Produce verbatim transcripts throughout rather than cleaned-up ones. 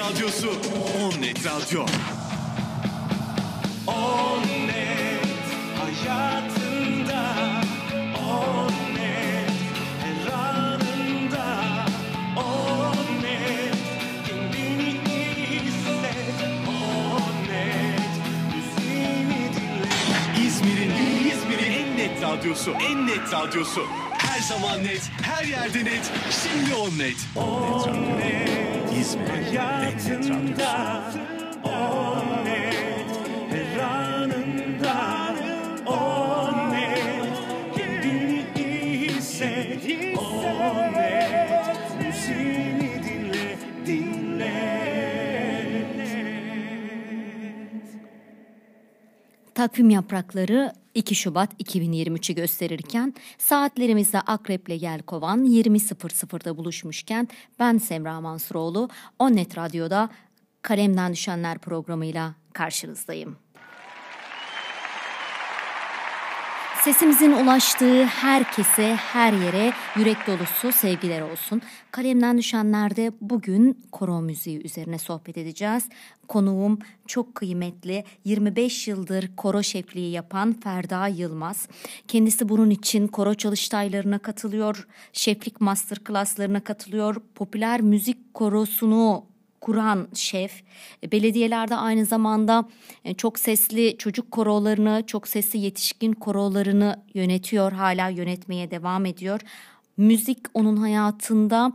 Radyosu On Net Radyo. On Net hayatında, On Net her anında, On Net kendini hisset, On Net müziğini dinle. İzmir'in, İzmir'in en net radyosu, en net radyosu. Her zaman net, her yerde net, şimdi On Net. On Net Radyo. İzmir'in hayatında, On Net her anında, On Net kendini hisset, On Net müziğini dinle, dinle. Takvim yaprakları iki Şubat iki bin yirmi üçü gösterirken saatlerimizde Akrep ile Yelkovan yirmi sıfır sıfırda buluşmuşken ben Semra Mansuroğlu On Net Radyo'da Kalemden Düşenler programıyla karşınızdayım. Sesimizin ulaştığı herkese, her yere yürek dolusu sevgiler olsun. Kalemden Düşenler'de bugün koro müziği üzerine sohbet edeceğiz. Konuğum çok kıymetli, yirmi beş yıldır koro şefliği yapan Ferda Yılmaz. Kendisi bunun için koro çalıştaylarına katılıyor, şeflik masterclasslarına katılıyor, popüler müzik korosunu kuran şef, belediyelerde aynı zamanda çok sesli çocuk korolarını, çok sesli yetişkin korolarını yönetiyor, hala yönetmeye devam ediyor. Müzik onun hayatında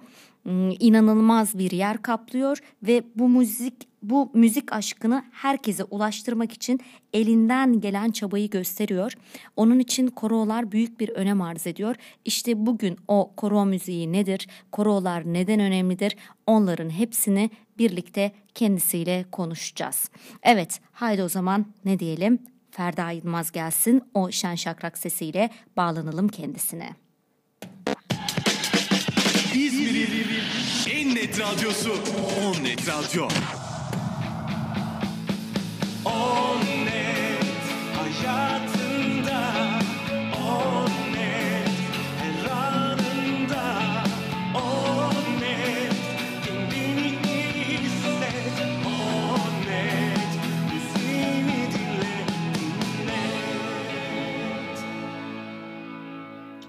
inanılmaz bir yer kaplıyor ve bu müzik bu müzik aşkını herkese ulaştırmak için elinden gelen çabayı gösteriyor. Onun için korolar büyük bir önem arz ediyor. İşte bugün o koro müziği nedir, korolar neden önemlidir, onların hepsini birlikte kendisiyle konuşacağız. Evet, haydi o zaman ne diyelim? Ferda Yılmaz gelsin, o şen şakrak sesiyle bağlanalım kendisine. İzmir'in en net radyosu On Net Radyo. On Net hayatında, On Net her anında, On Net kendini hisset, On Net müziğini dinle, dinle.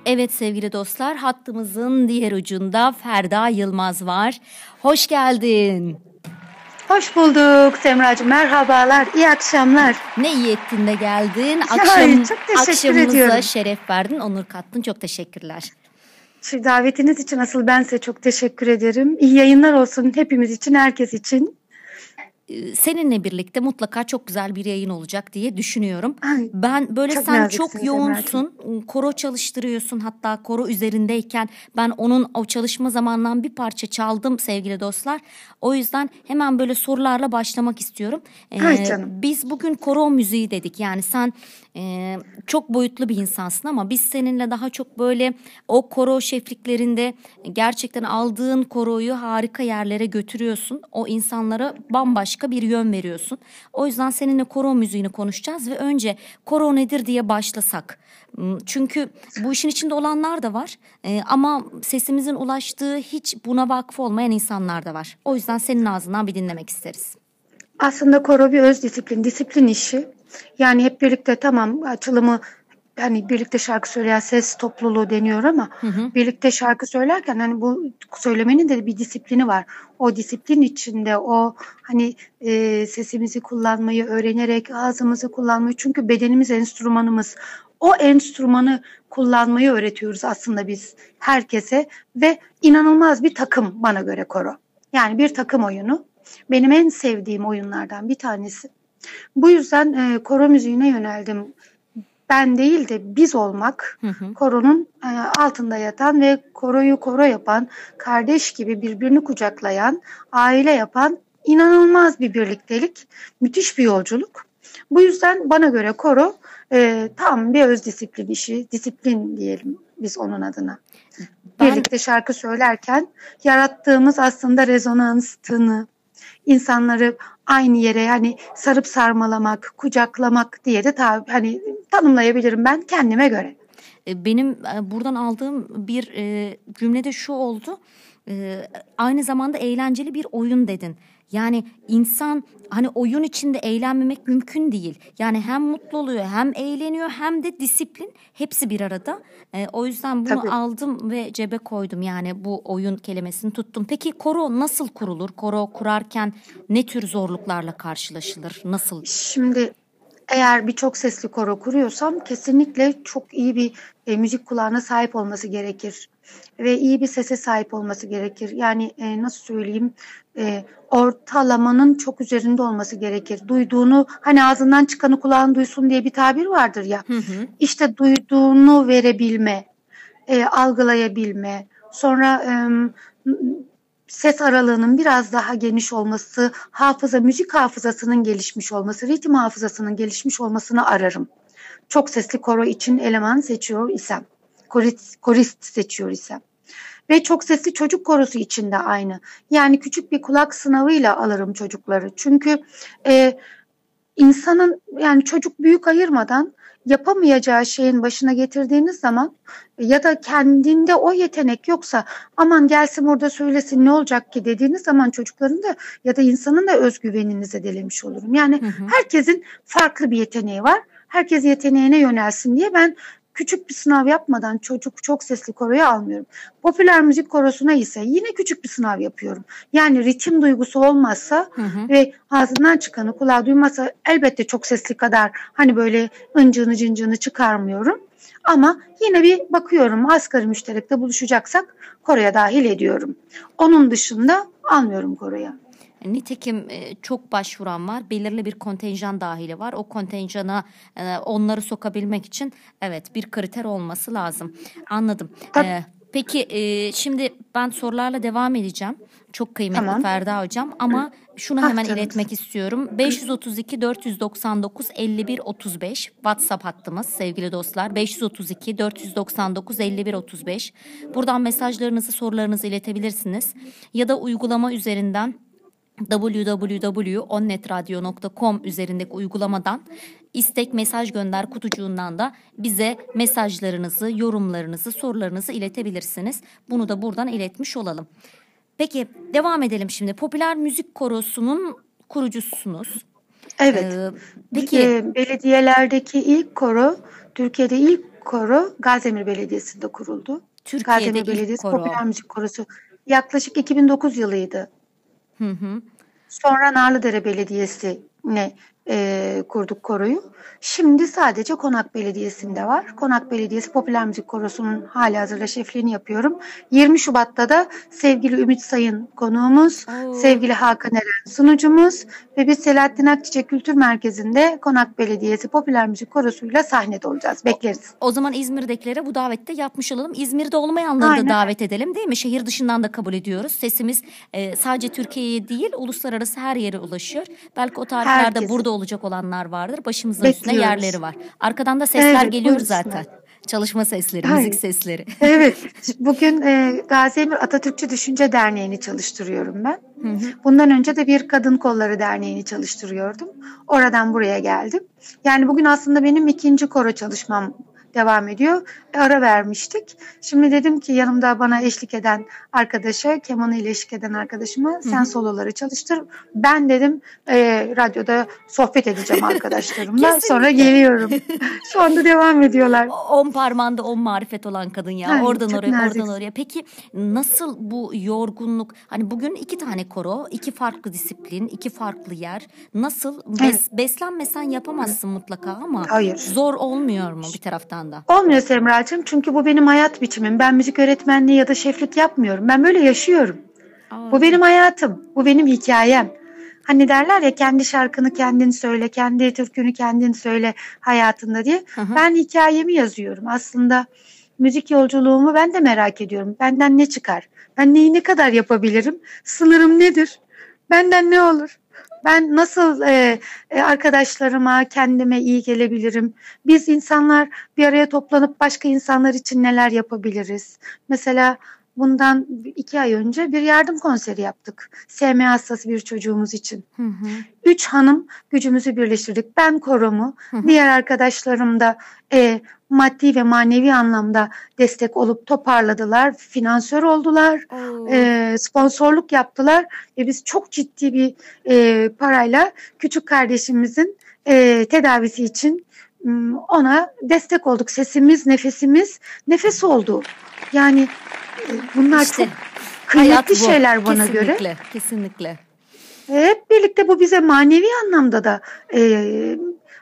Evet sevgili dostlar, hattımızın diğer ucunda Ferda Yılmaz var. Hoş geldin. Hoş bulduk Semracığım. Merhabalar, iyi akşamlar. Ne iyi ettin de geldin. Akşam, ya, çok teşekkür akşamımıza ediyorum. Şeref verdin, onur kattın. Çok teşekkürler. Şu davetiniz için asıl ben size çok teşekkür ederim. İyi yayınlar olsun hepimiz için, herkes için. Seninle birlikte mutlaka çok güzel bir yayın olacak diye düşünüyorum. Ay, ben böyle çok sen çok yoğunsun, Semracığım. Koro çalıştırıyorsun, hatta koro üzerindeyken ben onun o çalışma zamanından bir parça çaldım sevgili dostlar. O yüzden hemen böyle sorularla başlamak istiyorum. Ee, Ay canım. Biz bugün koro müziği dedik, yani sen e, çok boyutlu bir insansın ama biz seninle daha çok böyle o koro şefliklerinde gerçekten aldığın koroyu harika yerlere götürüyorsun. O insanlara bambaşka bir yön veriyorsun. O yüzden seninle koro müziğini konuşacağız ve önce koro nedir diye başlasak. Çünkü bu işin içinde olanlar da var ee, ama sesimizin ulaştığı hiç buna vakıf olmayan insanlar da var. O yüzden senin ağzından bir dinlemek isteriz. Aslında koro bir öz disiplin, disiplin işi. Yani hep birlikte tamam açılımı, yani birlikte şarkı söyleyen ses topluluğu deniyor ama hı hı. birlikte şarkı söylerken hani bu söylemenin de bir disiplini var. O disiplin içinde o hani e, sesimizi kullanmayı öğrenerek ağzımızı kullanmayı, çünkü bedenimiz enstrümanımız. O enstrümanı kullanmayı öğretiyoruz aslında biz herkese ve inanılmaz bir takım bana göre koro. Yani bir takım oyunu. Benim en sevdiğim oyunlardan bir tanesi. Bu yüzden e, koro müziğine yöneldim. Ben değil de biz olmak, hı hı. koronun e, altında yatan ve koroyu koro yapan, kardeş gibi birbirini kucaklayan, aile yapan inanılmaz bir birliktelik, müthiş bir yolculuk. Bu yüzden bana göre koro e, tam bir öz disiplin işi, disiplin diyelim biz onun adına. Ben... Birlikte şarkı söylerken yarattığımız aslında rezonans tını, insanları aynı yere hani sarıp sarmalamak, kucaklamak diye de ta, hani tanımlayabilirim ben kendime göre. Benim buradan aldığım bir cümle de şu oldu. Ee, aynı zamanda eğlenceli bir oyun dedin. Yani insan hani oyun içinde eğlenmemek mümkün değil. Yani hem mutlu oluyor, hem eğleniyor, hem de disiplin, hepsi bir arada. Ee, o yüzden bunu Tabii. aldım ve cebe koydum. Yani bu oyun kelimesini tuttum. Peki koro nasıl kurulur? Koro kurarken ne tür zorluklarla karşılaşılır? Nasıl? Şimdi eğer birçok sesli koro kuruyorsam kesinlikle çok iyi bir e, müzik kulağına sahip olması gerekir. Ve iyi bir sese sahip olması gerekir. Yani e, nasıl söyleyeyim, e, ortalamanın çok üzerinde olması gerekir. Duyduğunu, hani ağzından çıkanı kulağın duysun diye bir tabir vardır ya. Hı hı. İşte duyduğunu verebilme, e, algılayabilme, sonra e, ses aralığının biraz daha geniş olması, hafıza, müzik hafızasının gelişmiş olması, ritim hafızasının gelişmiş olmasını ararım. Çok sesli koro için eleman seçiyor isem. Korist, korist seçiyor ise. Ve çok sesli çocuk korosu için de aynı. Yani küçük bir kulak sınavıyla alırım çocukları. Çünkü e, insanın, yani çocuk büyük ayırmadan yapamayacağı şeyin başına getirdiğiniz zaman ya da kendinde o yetenek yoksa aman gelsin burada söylesin ne olacak ki dediğiniz zaman çocukların da ya da insanın da özgüvenini zedelemiş olurum. Yani hı hı. herkesin farklı bir yeteneği var. Herkes yeteneğine yönelsin diye ben küçük bir sınav yapmadan çocuk çok sesli koroya almıyorum. Popüler müzik korosuna ise yine küçük bir sınav yapıyorum. Yani ritim duygusu olmazsa hı hı. ve ağzından çıkanı kulağı duymazsa elbette çok sesli kadar hani böyle ıncığını cıncığını çıkarmıyorum. Ama yine bir bakıyorum, asgari müşterekte buluşacaksak koroya dahil ediyorum. Onun dışında almıyorum koroya. Nitekim çok başvuran var, belirli bir kontenjan dahili var. O kontenjana onları sokabilmek için evet bir kriter olması lazım. Anladım. Tabii. Peki şimdi ben sorularla devam edeceğim. Çok kıymetli tamam. Ferda Hocam, ama şunu hemen ah, iletmek istiyorum. beş yüz otuz iki dört yüz doksan dokuz elli bir otuz beş WhatsApp hattımız sevgili dostlar. beş yüz otuz iki dört yüz doksan dokuz elli bir otuz beş. Buradan mesajlarınızı, sorularınızı iletebilirsiniz. Ya da uygulama üzerinden double-u double-u double-u nokta on net radyo nokta com üzerindeki uygulamadan istek mesaj gönder kutucuğundan da bize mesajlarınızı, yorumlarınızı, sorularınızı iletebilirsiniz. Bunu da buradan iletmiş olalım. Peki devam edelim şimdi. Popüler müzik korosunun kurucusunuz. Evet. Ee, peki e, belediyelerdeki ilk koro, Türkiye'de ilk koro Gaziemir Belediyesi'nde kuruldu. Türkiye'de Gaziemir ilk Belediyesi koro. Popüler müzik korosu yaklaşık iki bin dokuz yılıydı. Hı hı. Sonra Narlıdere Belediyesi'ne e, kurduk koroyu. Şimdi sadece Konak Belediyesi'nde var. Konak Belediyesi Popüler Müzik Korosu'nun halihazırda şefliğini yapıyorum. yirmi Şubat'ta da sevgili Ümit Sayın konuğumuz, Oo. sevgili Hakan Eren sunucumuz ve biz Selahattin Akçiçek Kültür Merkezi'nde Konak Belediyesi Popüler Müzik Korosu'yla sahnede olacağız. Bekleriz. O, o zaman İzmir'dekilere bu davette yapmış olalım. İzmir'de olmayanları Aynen. da davet edelim, değil mi? Şehir dışından da kabul ediyoruz. Sesimiz e, sadece Türkiye'ye değil, uluslararası her yere ulaşıyor. Belki o tarihlerde Herkes. burada olacak olanlar vardır. Başımızın Bekliyoruz. üstüne yerleri var. Arkadan da sesler evet, geliyor zaten. Çalışma sesleri, Hayır. müzik sesleri. Evet. Bugün e, Gaziemir Atatürkçü Düşünce Derneği'ni çalıştırıyorum ben. Hı hı. Bundan önce de bir Kadın Kolları Derneği'ni çalıştırıyordum. Oradan buraya geldim. Yani bugün aslında benim ikinci koro çalışmam devam ediyor. Ara vermiştik. Şimdi dedim ki yanımda bana eşlik eden arkadaşa, kemanıyla eşlik eden arkadaşıma sen Hı-hı. soloları çalıştır. Ben dedim e, radyoda sohbet edeceğim arkadaşlarımla. Sonra geliyorum. Şu anda devam ediyorlar. On parmağında on marifet olan kadın ya. Yani, oradan oraya, nazik. oradan oraya. Peki nasıl bu yorgunluk? Hani bugün iki tane koro, iki farklı disiplin, iki farklı yer. Nasıl? Bes, evet. Beslenmesen yapamazsın evet. mutlaka ama Hayır. zor olmuyor mu bir taraftan? Olmuyor Semra'cığım, çünkü bu benim hayat biçimim. Ben müzik öğretmenliği ya da şeflik yapmıyorum. Ben böyle yaşıyorum. Aa. Bu benim hayatım. Bu benim hikayem. Hani derler ya, kendi şarkını kendin söyle, kendi türkünü kendin söyle hayatında diye. Hı hı. Ben hikayemi yazıyorum. Aslında müzik yolculuğumu ben de merak ediyorum. Benden ne çıkar? Ben neyi ne kadar yapabilirim? Sınırım nedir? Benden ne olur? Ben nasıl e, arkadaşlarıma, kendime iyi gelebilirim? Biz insanlar bir araya toplanıp başka insanlar için neler yapabiliriz? Mesela bundan iki ay önce bir yardım konseri yaptık. S M A hastası bir çocuğumuz için. Hı hı. Üç hanım gücümüzü birleştirdik. Ben koromu, hı hı. diğer arkadaşlarım da e, maddi ve manevi anlamda destek olup toparladılar. Finansör oldular, e, sponsorluk yaptılar. E, biz çok ciddi bir e, parayla küçük kardeşimizin e, tedavisi için ona destek olduk. Sesimiz, nefesimiz nefes oldu. Yani bunlar işte, çok kıymetli şeyler bana kesinlikle, göre. Kesinlikle, kesinlikle. Hep birlikte bu bize manevi anlamda da e,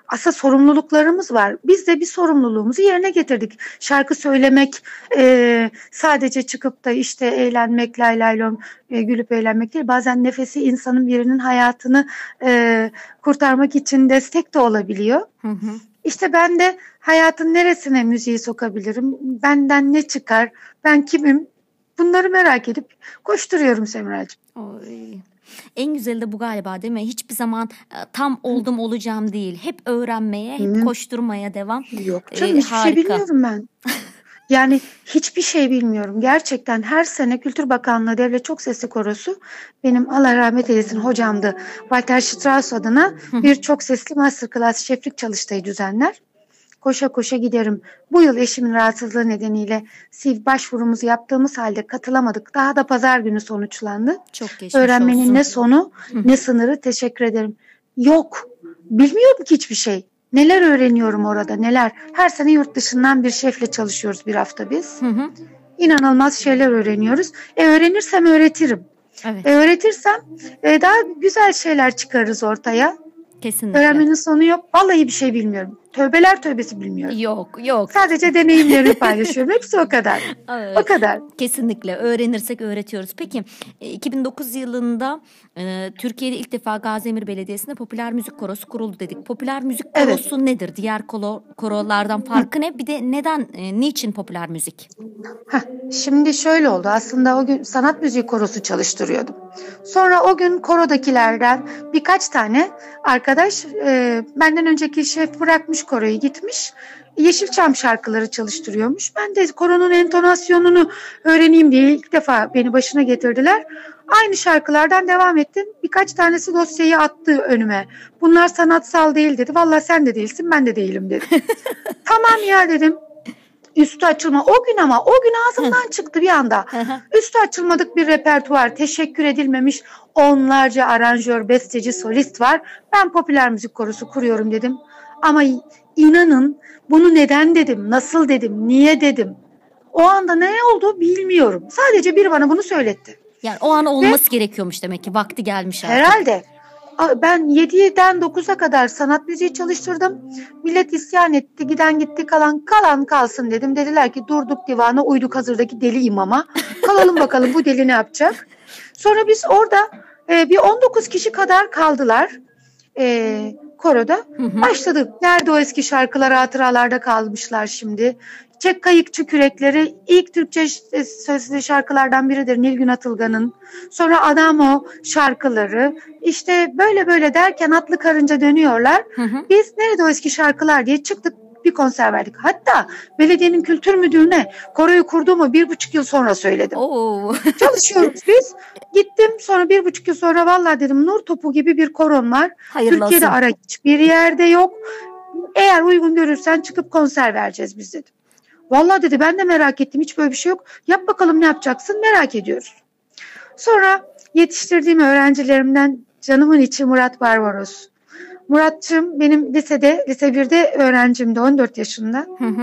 aslında sorumluluklarımız var. Biz de bir sorumluluğumuzu yerine getirdik. Şarkı söylemek, e, sadece çıkıp da işte eğlenmek, lay lay lom, e, gülüp eğlenmek değil. Bazen nefesi insanın birinin hayatını e, kurtarmak için destek de olabiliyor. Hı hı. İşte ben de hayatın neresine müziği sokabilirim, benden ne çıkar, ben kimim, bunları merak edip koşturuyorum Semra'cığım. Oy. En güzeli de bu galiba, değil mi? Hiçbir zaman tam oldum olacağım değil, hep öğrenmeye, hep Hı. koşturmaya devam. Yok canım, ee, hiçbir harika. şey bilmiyorum ben. Yani hiçbir şey bilmiyorum. Gerçekten her sene Kültür Bakanlığı Devlet Çok Sesli Korosu, benim Allah rahmet eylesin hocamdı, Walter Strauss adına bir çok sesli masterclass şeflik çalıştayı düzenler. Koşa koşa giderim. Bu yıl eşimin rahatsızlığı nedeniyle S İ V başvurumuzu yaptığımız halde katılamadık. Daha da pazar günü sonuçlandı. Çok geçmiş Öğrenmenin olsun. Ne sonu ne sınırı, teşekkür ederim. Yok, bilmiyorum ki hiçbir şey. Neler öğreniyorum orada, neler. Her sene yurt dışından bir şefle çalışıyoruz bir hafta biz. Hı hı. İnanılmaz şeyler öğreniyoruz. E öğrenirsem öğretirim. Evet. E öğretirsem e, daha güzel şeyler çıkarırız ortaya. Kesinlikle. Öğrenmenin sonu yok. Vallahi bir şey bilmiyorum. Tövbeler tövbesi bilmiyorum. Yok, yok. Sadece deneyimlerimi paylaşıyorum. Hepsi o kadar. Evet. O kadar. Kesinlikle. Öğrenirsek öğretiyoruz. Peki iki bin dokuz yılında e, Türkiye'de ilk defa Gaziemir Belediyesi'nde popüler müzik korosu kuruldu dedik. Popüler müzik korosu evet. nedir? Diğer kolo, korolardan farkı Hı. ne? Bir de neden, e, niçin popüler müzik? Heh, şimdi şöyle oldu. Aslında o gün sanat müziği korosu çalıştırıyordum. Sonra o gün korodakilerden birkaç tane arkadaş e, benden önceki şef bırakmış koroyu, gitmiş Yeşilçam şarkıları çalıştırıyormuş. Ben de koronun entonasyonunu öğreneyim diye ilk defa beni başına getirdiler. Aynı şarkılardan devam ettim. Birkaç tanesi dosyayı attı önüme. Bunlar sanatsal değil dedi. Vallahi sen de değilsin, ben de değilim dedi. Tamam ya dedim. Üstü açılma o gün, ama o gün ağzımdan çıktı bir anda. Üstü açılmadık bir repertuar, teşekkür edilmemiş onlarca aranjör, besteci, solist var. Ben popüler müzik korosu kuruyorum dedim. Ama inanın bunu neden dedim, nasıl dedim, niye dedim. O anda ne oldu bilmiyorum. Sadece biri bana bunu söyletti. Yani o an olması Ve, gerekiyormuş demek ki, vakti gelmiş artık. Herhalde. Ben yediden dokuza kadar sanat müziği çalıştırdım. Millet isyan etti, giden gitti, kalan kalan kalsın dedim. Dediler ki durduk divana, uyduk hazırdaki deli imama. Kalalım bakalım bu deli ne yapacak. Sonra biz orada e, bir on dokuz kişi kadar kaldılar. Eee... Koroda hı hı. başladık. Nerede o eski şarkılar, hatıralarda kalmışlar şimdi. Çek Kayıkçı Kürekleri ilk Türkçe sözlü şarkılardan biridir Nilgün Atılgan'ın. Sonra Adamo şarkıları. İşte böyle böyle derken atlı karınca dönüyorlar. Hı hı. Biz nerede o eski şarkılar diye çıktık, bir konser verdik. Hatta belediyenin kültür müdürüne koroyu kurduğumu bir buçuk yıl sonra söyledim. Oo. Çalışıyoruz biz. Gittim sonra bir buçuk yıl sonra vallahi dedim nur topu gibi bir koron var. Hayırlı Türkiye'de olsun. Araç hiçbir yerde yok. Eğer uygun görürsen çıkıp konser vereceğiz biz dedim. Vallahi dedi ben de merak ettim, hiç böyle bir şey yok. Yap bakalım ne yapacaksın, merak ediyoruz. Sonra yetiştirdiğim öğrencilerimden canımın içi Murat Barbaros. Murat'cığım benim lisede, lise birde öğrencimdi, on dört yaşında. Hı hı.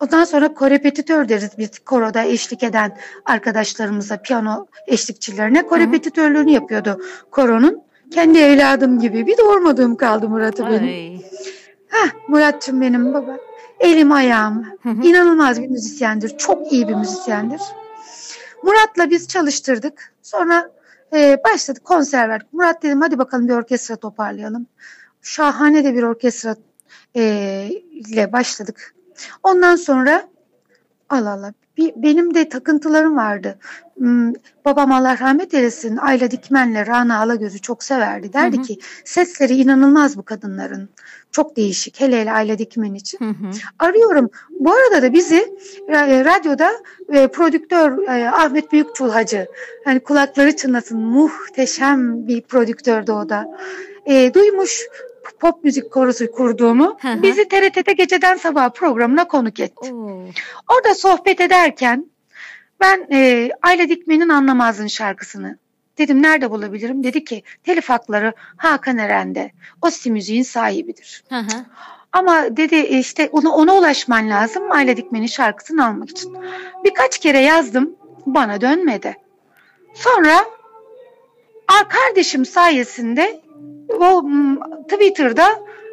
Ondan sonra korepetitör deriz biz koroda eşlik eden arkadaşlarımıza, piyano eşlikçilerine. Korepetitörlüğünü yapıyordu koronun. Kendi evladım gibi, bir doğurmadığım kaldı Murat'ı benim. Hah, Murat'cığım benim baba. Elim ayağım. Hı hı. İnanılmaz bir müzisyendir, çok iyi bir müzisyendir. Murat'la biz çalıştırdık. Sonra... Ee, başladık, konser verdik. Murat dedim hadi bakalım bir orkestra toparlayalım. Şahane de bir orkestra e, ile başladık. Ondan sonra Allah Allah bir, benim de takıntılarım vardı. Hmm, babam Allah rahmet eylesin, Ayla Dikmen'le Rana Alagöz'ü çok severdi. Derdi hı hı. ki sesleri inanılmaz bu kadınların. Çok değişik, hele hele Ayla Dikmen için. Hı hı. Arıyorum. Bu arada da bizi e, radyoda e, prodüktör e, Ahmet Büyükçul Hacı. Hani kulakları çınlasın, muhteşem bir prodüktördü o da. E, duymuş pop müzik korosu kurduğumu, hı hı. bizi T R T'de Geceden Sabaha programına konuk etti. Oo. Orada sohbet ederken ben e, Ayla Dikmen'in Anlamazdın şarkısını dedim nerede bulabilirim? Dedi ki telif hakları Hakan Eren'de. O Osti Müziğin sahibidir. Hı hı. Ama dedi işte ona, ona ulaşman lazım Ayla Dikmen'in şarkısını almak için. Birkaç kere yazdım, bana dönmedi. Sonra kardeşim sayesinde o Twitter'da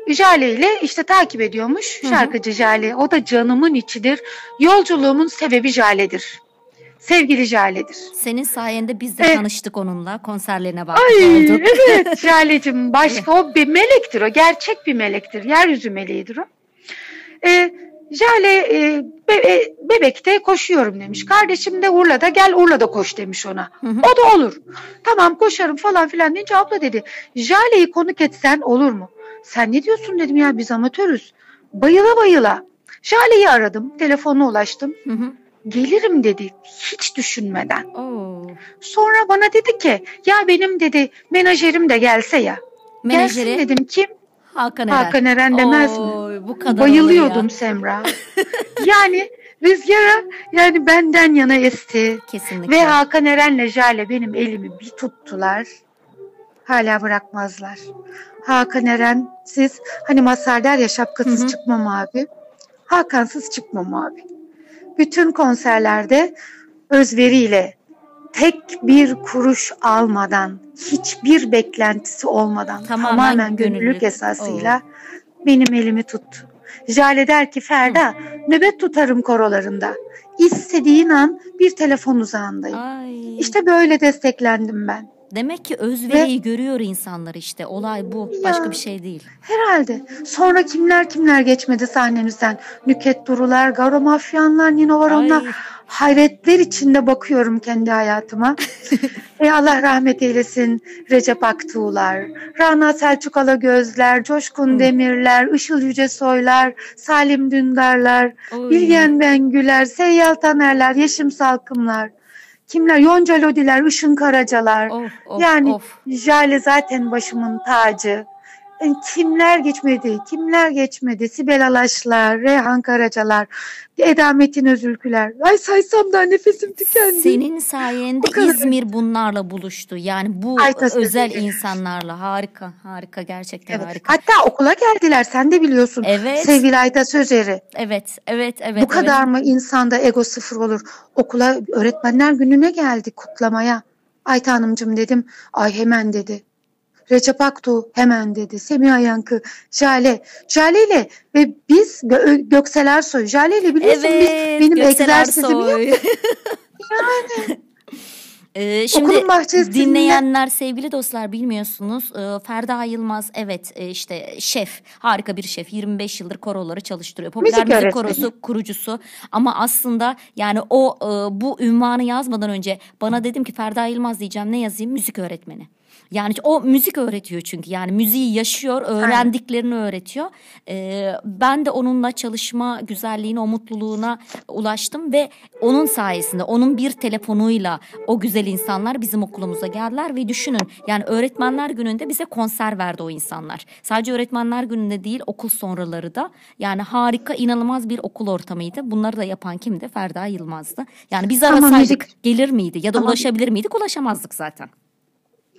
Jale ile işte takip ediyormuş, şarkıcı Jale. O da canımın içidir. Yolculuğumun sebebi Jale'dir. Sevgili Jale'dir. Senin sayende biz de evet. tanıştık onunla. Konserlerine baktık. Ay olduk. Evet Jale'cim başka o bir melektir o. Gerçek bir melektir. Yeryüzü meleğidir o. Ee, Jale e, bebe, Bebek'te koşuyorum demiş. Kardeşim de Urla'da, gel Urla'da koş demiş ona. Hı hı. O da olur. Tamam koşarım falan filan deyince abla dedi. Jale'yi konuk etsen olur mu? Sen ne diyorsun dedim ya, biz amatörüz. Bayıla bayıla. Jale'yi aradım. Telefonuna ulaştım. Hı hı. Gelirim dedi hiç düşünmeden. Oo. Sonra bana dedi ki ya benim dedi menajerim de gelse ya. Menajeri? Gelsin dedim, kim? Hakan Eren. Hakan Eren demez Oo, mi? Bu kadar bayılıyordum ya. Semra. Yani rüzgara, yani benden yana esti. Kesinlikle. Ve Hakan Eren'le Jale benim elimi bir tuttular. Hala bırakmazlar. Hakan Eren, siz hani masal der ya, şapkasız Hı-hı. çıkmam abi. Hakansız çıkmam abi. Bütün konserlerde özveriyle, tek bir kuruş almadan, hiçbir beklentisi olmadan, tamamen, tamamen gönüllülük, gönüllülük esasıyla o. benim elimi tuttu. Jale der ki Ferda Hı. nöbet tutarım korolarında. İstediğin an bir telefon uzağındayım. Ay. İşte böyle desteklendim ben. Demek ki özveriyi Ve, görüyor insanlar işte. Olay bu. Ya, başka bir şey değil. Herhalde. Sonra kimler kimler geçmedi sahnemizden. Nükhet Durular, Garo Mafyanlar, Nino var onlar. Hayretler içinde bakıyorum kendi hayatıma. Ey Allah rahmet eylesin. Recep Aktuğlar, Rana Selçuk Alagözler, Coşkun Hı. Demirler, Işıl Yüce Soylar, Salim Dündarlar, Oy. Bilgen Bengüler, Seyyal Tanerler, Yeşim Salkımlar. Kimler? Yonca Lodiler, Işın Karacalar. Of, of, yani of. Jale zaten başımın tacı. Yani kimler geçmedi? Kimler geçmedi? Sibel Alaşlar, Reyhan Karacalar, Eda Metin Özülküler. Ay saysam da nefesim tükendi. Senin sayende İzmir bunlarla buluştu. Yani bu Ay, özel insanlarla. Harika, harika. Gerçekten evet. harika. Hatta okula geldiler. Sen de biliyorsun. Evet. Sevgili Ayda Sözer'i. Evet, evet, evet. Bu kadar evet. mı insanda ego sıfır olur? Okula öğretmenler gününe geldi kutlamaya. Ayta Hanımcığım dedim. Ay hemen dedi. Recep Aktuğ hemen dedi. Semih Ayankı, Jale. Jale ile ve biz Gö- Göksel Ersoy. Jale ile biliyorsun evet, biz benim egzersizimi yaptık. Yani. Ee, şimdi dinleyenler, sevgili dostlar, bilmiyorsunuz ee, Ferda Yılmaz evet e, işte şef, harika bir şef, yirmi beş yıldır koroları çalıştırıyor, popüler müzik, müzik korosu kurucusu. Ama aslında yani o e, bu ünvanı yazmadan önce bana dedim ki Ferda Yılmaz diyeceğim, ne yazayım, müzik öğretmeni. Yani o müzik öğretiyor çünkü, yani müziği yaşıyor, öğrendiklerini Aynen. öğretiyor. Ee, ben de onunla çalışma güzelliğine, o mutluluğuna ulaştım ve onun sayesinde, onun bir telefonuyla o güzel insanlar bizim okulumuza geldiler ve düşünün yani öğretmenler gününde bize konser verdi o insanlar. Sadece öğretmenler gününde değil, okul sonraları da, yani harika, inanılmaz bir okul ortamıydı. Bunları da yapan kimdi? Ferda Yılmaz'dı. Yani biz arasaydık gelir miydi ya da Ama... ulaşabilir miydik? Ulaşamazdık zaten.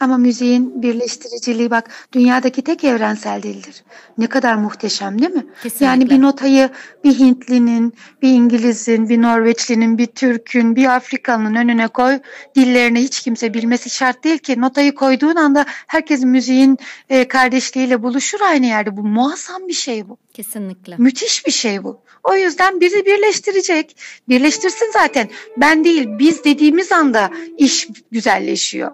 Ama müziğin birleştiriciliği bak dünyadaki tek evrensel dildir. Ne kadar muhteşem değil mi? Kesinlikle. Yani bir notayı bir Hintlinin, bir İngiliz'in, bir Norveçlinin, bir Türk'ün, bir Afrikalı'nın önüne koy. Dillerini hiç kimse bilmesi şart değil ki. Notayı koyduğun anda herkes müziğin kardeşliğiyle buluşur aynı yerde. Bu muazzam bir şey bu. Kesinlikle. Müthiş bir şey bu. O yüzden bizi birleştirecek. Birleştirsin zaten. Ben değil, biz dediğimiz anda iş güzelleşiyor.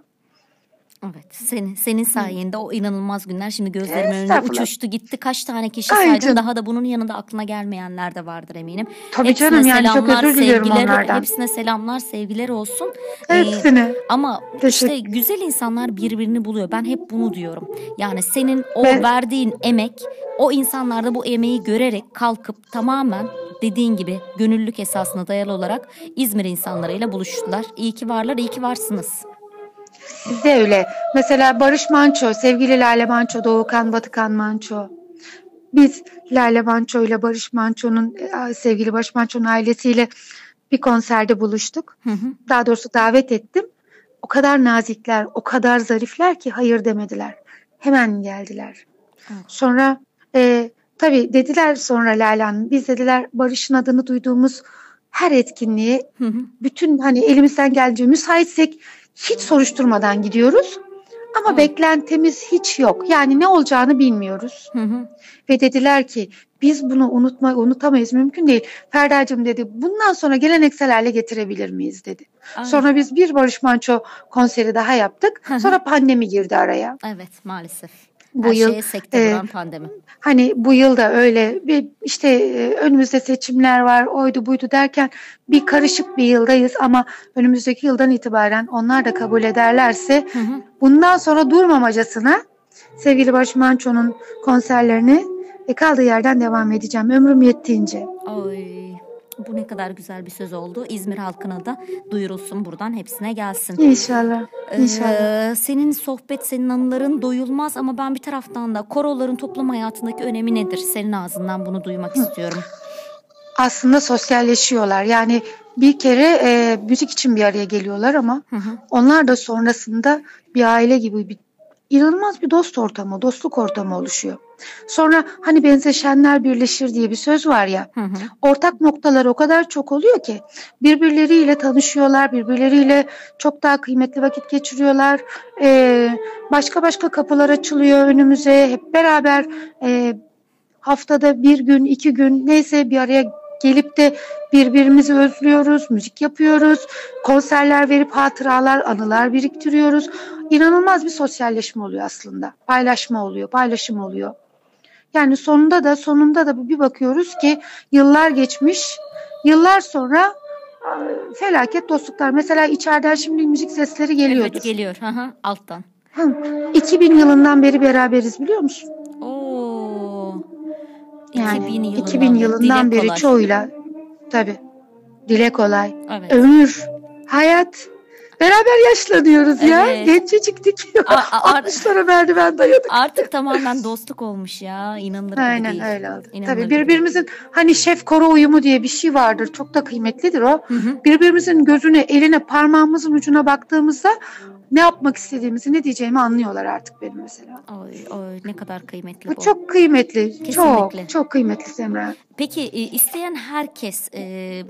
Evet, senin senin sayende Hı. o inanılmaz günler şimdi gözlerimin önüne uçuştu gitti. Kaç tane kişi Ay saydım canım. Daha da bunun yanında aklına gelmeyenler de vardır eminim. Tabii hepsine canım yani çok özür diliyorum onlardan. Hepsine selamlar sevgiler olsun. Hepsine. Ee, ama Teşekkür. işte güzel insanlar birbirini buluyor. Ben hep bunu diyorum. Yani senin o ben... verdiğin emek, o insanlar da bu emeği görerek kalkıp tamamen dediğin gibi gönüllülük esasına dayalı olarak İzmir insanlarıyla buluştular. İyi ki varlar, iyi ki varsınız. Siz de öyle. Mesela Barış Manço, sevgili Lale Manço, Doğukan Batıkan Manço. Biz Lale Manço ile Barış Manço'nun, sevgili Barış Manço'nun ailesiyle bir konserde buluştuk. Hı hı. Daha doğrusu davet ettim. O kadar nazikler, o kadar zarifler ki hayır demediler. Hemen geldiler. Hı. Sonra e, tabii dediler sonra Lale Hanım, biz dediler Barış'ın adını duyduğumuz her etkinliğe, hı hı. bütün hani elimizden geldiğince müsaitsek hiç soruşturmadan gidiyoruz ama hı. beklentimiz hiç yok. Yani ne olacağını bilmiyoruz. Hı hı. Ve dediler ki biz bunu unutma, unutamayız, mümkün değil. Ferda'cığım dedi bundan sonra geleneksel hale getirebilir miyiz dedi. Aynen. Sonra biz bir Barış Manço konseri daha yaptık. Hı hı. Sonra pandemi girdi araya. Evet maalesef. Bu her yıl e, pandemi. Hani bu yıl da öyle bir işte e, önümüzde seçimler var, oydu buydu derken bir karışık bir yıldayız ama önümüzdeki yıldan itibaren onlar da kabul ederlerse hı hı. bundan sonra durmamacasına sevgili Barış Manço'nun konserlerini e, kaldığı yerden devam edeceğim ömrüm yettiğince. Oy. Bu ne kadar güzel bir söz oldu. İzmir halkına da duyurulsun buradan hepsine gelsin. İnşallah. İnşallah. Ee, senin sohbet, senin anıların doyulmaz ama ben bir taraftan da koroların toplum hayatındaki önemi nedir? Senin ağzından bunu duymak Hı. istiyorum. Aslında sosyalleşiyorlar. Yani bir kere e, müzik için bir araya geliyorlar ama Hı hı. onlar da sonrasında bir aile gibi bir İnanılmaz bir dost ortamı, dostluk ortamı oluşuyor. Sonra hani benzeşenler birleşir diye bir söz var ya. Hı hı. Ortak noktalar o kadar çok oluyor ki birbirleriyle tanışıyorlar, birbirleriyle çok daha kıymetli vakit geçiriyorlar. Ee, başka başka kapılar açılıyor önümüze. Hep beraber e, haftada bir gün, iki gün neyse bir araya gelip de birbirimizi özlüyoruz, müzik yapıyoruz, konserler verip hatıralar, anılar biriktiriyoruz. İnanılmaz bir sosyalleşme oluyor aslında. Paylaşma oluyor, paylaşım oluyor. Yani sonunda da sonunda da bir bakıyoruz ki yıllar geçmiş, yıllar sonra felaket dostluklar. Mesela içeriden şimdi müzik sesleri geliyordur. Evet geliyor, hı hı, alttan. Hı. iki bin yılından beri beraberiz biliyor musun? Oo. Yani iki bin yılından, iki bin yılından beri kolay. Çoğuyla tabii dile kolay, evet. Ömür, hayat beraber yaşlanıyoruz evet. ya gençeciktik altmışlara merdiven dayadık. Artık tamamen dostluk olmuş ya inanılır Aynen, gibi değil. Aynen öyle oldu. İnanılır tabii birbirimizin gibi. Hani şef koro uyumu diye bir şey vardır çok da kıymetlidir o. Hı hı. Birbirimizin gözüne eline parmağımızın ucuna baktığımızda ne yapmak istediğimizi, ne diyeceğimi anlıyorlar artık benim mesela. Oy, oy, ne kadar kıymetli bu. Bu çok kıymetli. Kesinlikle. Çok, çok kıymetli Semra. Peki isteyen herkes e,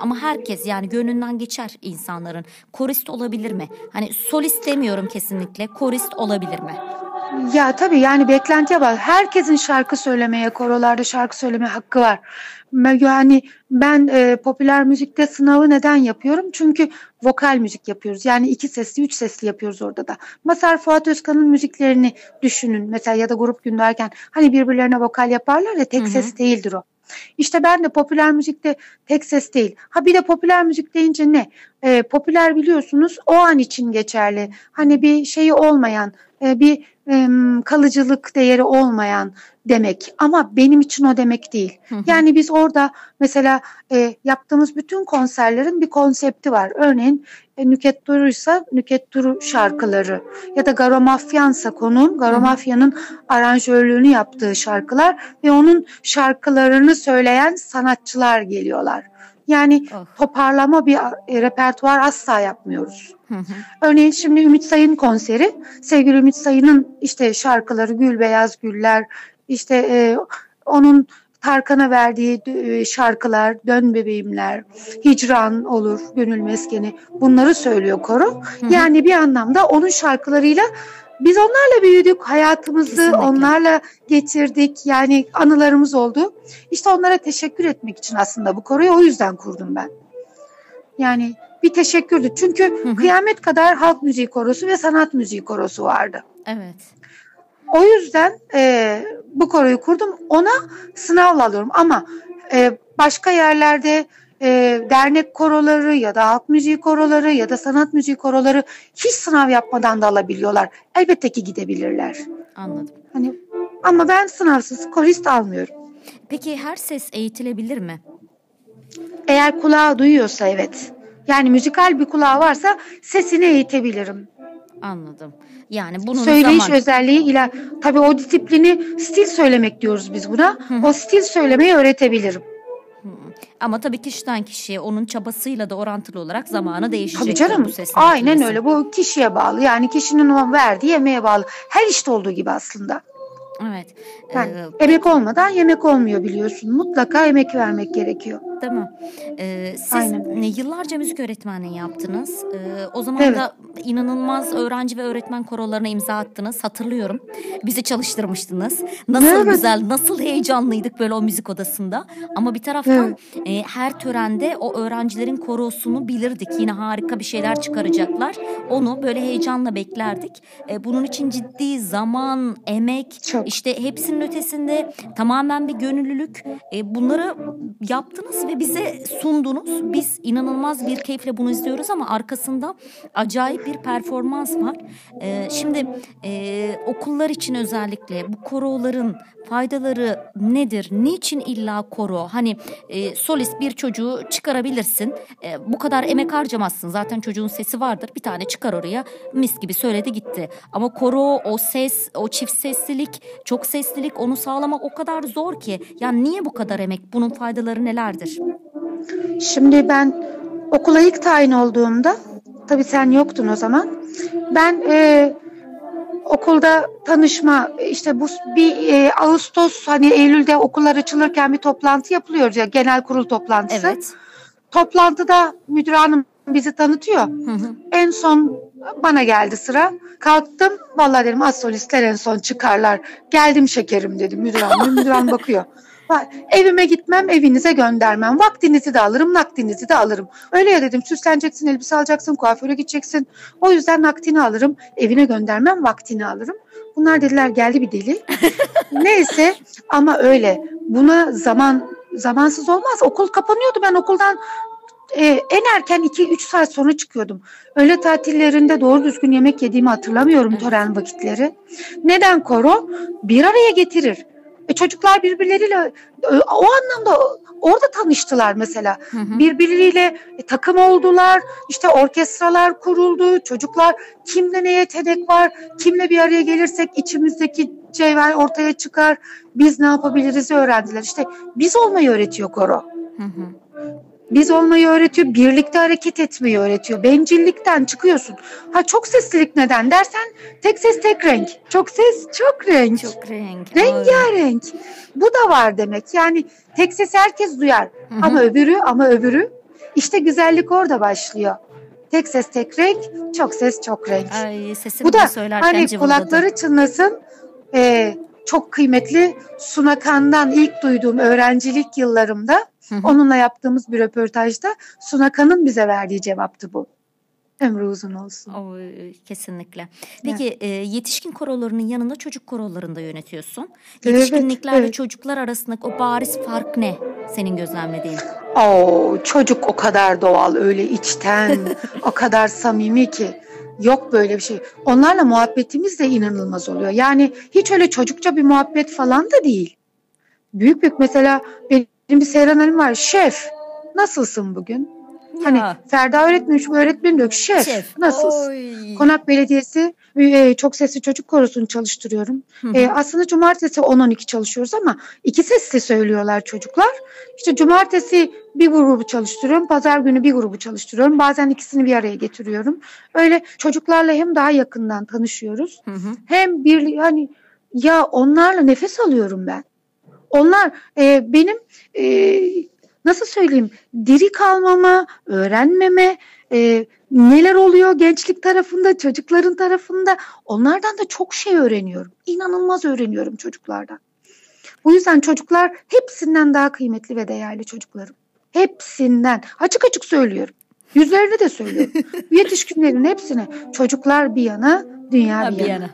ama herkes yani gönlünden geçer insanların. Korist olabilir mi? Hani solist demiyorum kesinlikle. Korist olabilir mi? Ya tabii yani beklentiye bağlı. Herkesin şarkı söylemeye, korolarda şarkı söylemeye hakkı var. Yani ben e, popüler müzikte sınavı neden yapıyorum? Çünkü vokal müzik yapıyoruz. Yani iki sesli, üç sesli yapıyoruz orada da. Masar Fuat Özkan'ın müziklerini düşünün. Mesela ya da grup günlerken hani birbirlerine vokal yaparlar ya tek Hı-hı. ses değildir o. İşte ben de popüler müzikte tek ses değil. Ha bir de popüler müzik deyince ne? E, popüler biliyorsunuz o an için geçerli. Hani bir şeyi olmayan, e, bir e, kalıcılık değeri olmayan demek. Ama benim için o demek değil. Hı hı. Yani biz orada mesela e, yaptığımız bütün konserlerin bir konsepti var. Örneğin e, Nükhet Duru'ysa Nükhet Duru şarkıları ya da Garo Mafya'nsa konuğum Garo Mafya'nın aranjörlüğünü yaptığı şarkılar ve onun şarkılarını söyleyen sanatçılar geliyorlar. Yani oh. toparlama bir e, repertuar asla yapmıyoruz. Hı hı. Örneğin şimdi Ümit Sayın konseri. Sevgili Ümit Sayın'ın işte şarkıları Gül Beyaz Güller, işte e, onun Tarkan'a verdiği e, şarkılar, Dön Bebeğimler, Hicran olur, Gönül Meskeni bunları söylüyor koro. Hı hı. Yani bir anlamda onun şarkılarıyla biz onlarla büyüdük, hayatımızı Kesinlikle. onlarla geçirdik. Yani anılarımız oldu. İşte onlara teşekkür etmek için aslında bu koroyu o yüzden kurdum ben. Yani bir teşekkürdü. Çünkü hı hı. kıyamet kadar halk müziği korosu ve sanat müziği korosu vardı. Evet. O yüzden e, bu koroyu kurdum. Ona sınavla alıyorum ama e, başka yerlerde e, dernek koroları ya da halk müziği koroları ya da sanat müziği koroları hiç sınav yapmadan da alabiliyorlar. Elbette ki gidebilirler. Anladım. Hani ama ben sınavsız korist almıyorum. Peki her ses eğitilebilir mi? Eğer kulağı duyuyorsa evet. Yani müzikal bir kulağı varsa sesini eğitebilirim. Anladım. Yani bunun söyleyiş zaman... özelliği ile tabii o disiplini stil söylemek diyoruz biz buna. Hı. O stil söylemeyi öğretebilirim. Hı. Ama tabii kişiden kişiye onun çabasıyla da orantılı olarak zamanı değişecek. Tabii canım. Aynen eğitilmesi. Öyle. Bu kişiye bağlı. Yani kişinin o verdiği yemeğe bağlı. Her işte olduğu gibi aslında. Evet. Yani ee, emek olmadan yemek olmuyor biliyorsun. Mutlaka emek vermek gerekiyor. Değil mi? Ee, siz Aynen. yıllarca müzik öğretmenliği yaptınız. Ee, o zaman evet. da inanılmaz öğrenci ve öğretmen korolarına imza attınız. Hatırlıyorum. Bizi çalıştırmıştınız. Nasıl evet. güzel, nasıl heyecanlıydık böyle o müzik odasında. Ama bir taraftan evet. e, her törende o öğrencilerin korosunu bilirdik. Yine harika bir şeyler çıkaracaklar. Onu böyle heyecanla beklerdik. E, bunun için ciddi zaman, emek... Çok. İşte hepsinin ötesinde tamamen bir gönüllülük. E, bunları yaptınız ve bize sundunuz. Biz inanılmaz bir keyifle bunu izliyoruz ama arkasında acayip bir performans var. E, şimdi e, okullar için özellikle bu koroların faydaları nedir? Niçin illa koro? Hani e, solist bir çocuğu çıkarabilirsin. E, bu kadar emek harcamazsın. Zaten çocuğun sesi vardır. Bir tane çıkar oraya. Mis gibi söyledi gitti. Ama koro, o ses, o çift seslilik, çok seslilik, onu sağlamak o kadar zor ki. Yani niye bu kadar emek? Bunun faydaları nelerdir? Şimdi ben okula ilk tayin olduğumda, tabii sen yoktun o zaman. Ben e, okulda tanışma, işte bu bir e, Ağustos, hani Eylül'de okullar açılırken bir toplantı yapılıyor ya, genel kurul toplantısı. Evet. Toplantıda müdür hanım bizi tanıtıyor. Hı hı. En son bana geldi sıra. Kalktım. Vallahi dedim, az solistler en son çıkarlar. Geldim şekerim dedim müdür hanım. Müdür hanım bakıyor. Evime gitmem, evinize göndermem. Vaktinizi de alırım, nakdinizi de alırım. Öyle ya dedim, süsleneceksin, elbise alacaksın, kuaföre gideceksin. O yüzden nakdini alırım, evine göndermem, vaktini alırım. Bunlar dediler geldi bir deli. Neyse ama öyle. Buna zaman zamansız olmaz. Okul kapanıyordu, ben okuldan e, en erken iki üç saat sonra çıkıyordum. Öğle tatillerinde doğru düzgün yemek yediğimi hatırlamıyorum tören vakitleri. Neden koro? Bir araya getirir. E çocuklar birbirleriyle o anlamda orada tanıştılar mesela. Hı hı. Birbirleriyle takım oldular, işte orkestralar kuruldu, çocuklar kimle ne yetenek var, kimle bir araya gelirsek içimizdeki cevher ortaya çıkar, biz ne yapabiliriz öğrendiler. İşte biz olmayı öğretiyor koro. Hı hı. Biz olmayı öğretiyor, birlikte hareket etmeyi öğretiyor. Bencillikten çıkıyorsun. Ha çok seslilik neden dersen, tek ses tek renk. Çok ses çok renk. Çok renk. Rengarenk. Bu da var demek. Yani tek ses herkes duyar. Hı-hı. Ama öbürü, ama öbürü. İşte güzellik orada başlıyor. Tek ses tek renk, çok ses çok renk. Ay, bu da hani kulakları çınlasın. E, çok kıymetli Sunakan'dan ilk duyduğum öğrencilik yıllarımda, hı hı. onunla yaptığımız bir röportajda Sunakan'ın bize verdiği cevaptı bu. Ömrü uzun olsun. O, kesinlikle. Peki evet. e, yetişkin korolarının yanında çocuk korolarını da yönetiyorsun. Yetişkinlikler evet, evet. ve çocuklar arasındaki o bariz fark ne senin gözlemlediğin? Oo, çocuk o kadar doğal, öyle içten, o kadar samimi ki. Yok böyle bir şey. Onlarla muhabbetimiz de inanılmaz oluyor. Yani hiç öyle çocukça bir muhabbet falan da değil. Büyük büyük mesela benim bir Seren Hanım var. Şef, nasılsın bugün? Ya. Hani Ferda öğretmemiş, öğretmenim diyor ki şef, şef. nasılsın? Oy. Konak Belediyesi e, çok sesli çocuk korosunu çalıştırıyorum. E, aslında cumartesi on on iki çalışıyoruz ama iki sesli söylüyorlar çocuklar. İşte cumartesi bir grubu çalıştırıyorum, pazar günü bir grubu çalıştırıyorum. Bazen ikisini bir araya getiriyorum. Öyle çocuklarla hem daha yakından tanışıyoruz. Hı hı. Hem bir hani ya onlarla nefes alıyorum ben. Onlar e, benim e, nasıl söyleyeyim, diri kalmama, öğrenmeme, e, neler oluyor gençlik tarafında, çocukların tarafında, onlardan da çok şey öğreniyorum. İnanılmaz öğreniyorum çocuklardan. Bu yüzden çocuklar hepsinden daha kıymetli ve değerli çocuklarım. Hepsinden. Açık açık söylüyorum. Yüzlerine de söylüyorum. Yetişkinlerin hepsine. Çocuklar bir yana, dünya bir, bir yana.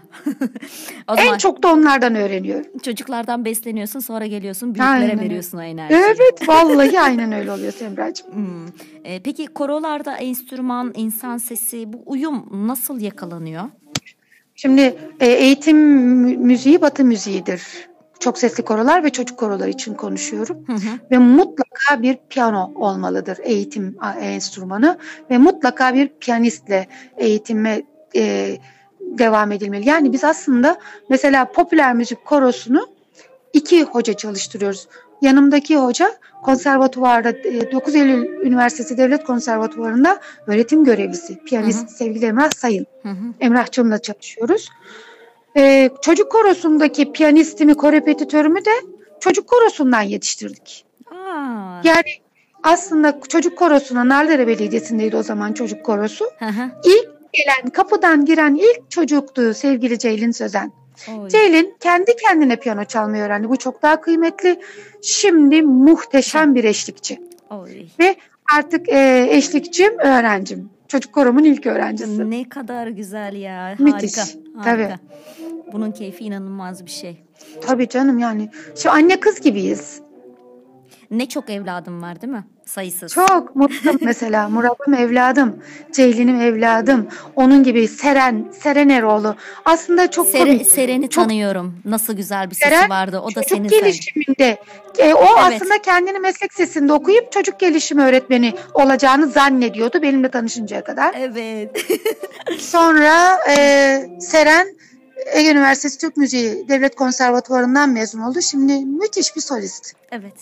yana. En çok da onlardan öğreniyorum. Çocuklardan besleniyorsun, sonra geliyorsun büyüklere aynen. veriyorsun o enerjiyi. Evet, vallahi aynen öyle oluyor Semracığım. Hmm. E, peki korolarda enstrüman, insan sesi, bu uyum nasıl yakalanıyor? Şimdi e, eğitim müziği Batı müziğidir. Çok sesli korolar ve çocuk korolar için konuşuyorum. Hı hı. Ve mutlaka bir piyano olmalıdır eğitim enstrümanı. Ve mutlaka bir piyanistle eğitime e, devam edilmeli. Yani biz aslında mesela popüler müzik korosunu iki hoca çalıştırıyoruz. Yanımdaki hoca konservatuvarda dokuz Eylül Üniversitesi Devlet Konservatuvarı'nda öğretim görevlisi. Piyanist hı hı. sevgili Emrah Sayın. Hı hı. Emrah'cığımla çalışıyoruz. Ee, çocuk korosundaki piyanistimi, korepetitörümü de çocuk korosundan yetiştirdik. Aa. Yani aslında çocuk korosuna, Narlıdere Belediyesi'ndeydi o zaman çocuk korosu. Hı hı. İlk gelen, kapıdan giren ilk çocuktu sevgili Ceylin Sözen. Oy. Ceylin kendi kendine piyano çalmayı öğrendi. Bu çok daha kıymetli. Şimdi muhteşem bir eşlikçi. Oy. Ve artık e, eşlikçim, öğrencim. Çocuk koromun ilk öğrencisi. Ne kadar güzel ya. Müthiş. Harika. Harika. Tabii. Bunun keyfi inanılmaz bir şey. Tabii canım yani. Şu anne kız gibiyiz. Ne çok evladım var değil mi? Sayısız. Çok mutluyum mesela. Murat'ım evladım. Ceylin'im evladım. Onun gibi Seren, Seren Eroğlu. Aslında çok Seren, komik. Seren'i çok... tanıyorum. Nasıl güzel bir sesi Seren, vardı. O da senin gelişiminde. E, o evet. aslında kendini meslek sesinde okuyup çocuk gelişimi öğretmeni olacağını zannediyordu. Benimle tanışıncaya kadar. Evet. Sonra e, Seren Ege Üniversitesi Türk Müziği Devlet Konservatuvarı'ndan mezun oldu. Şimdi müthiş bir solist. Evet.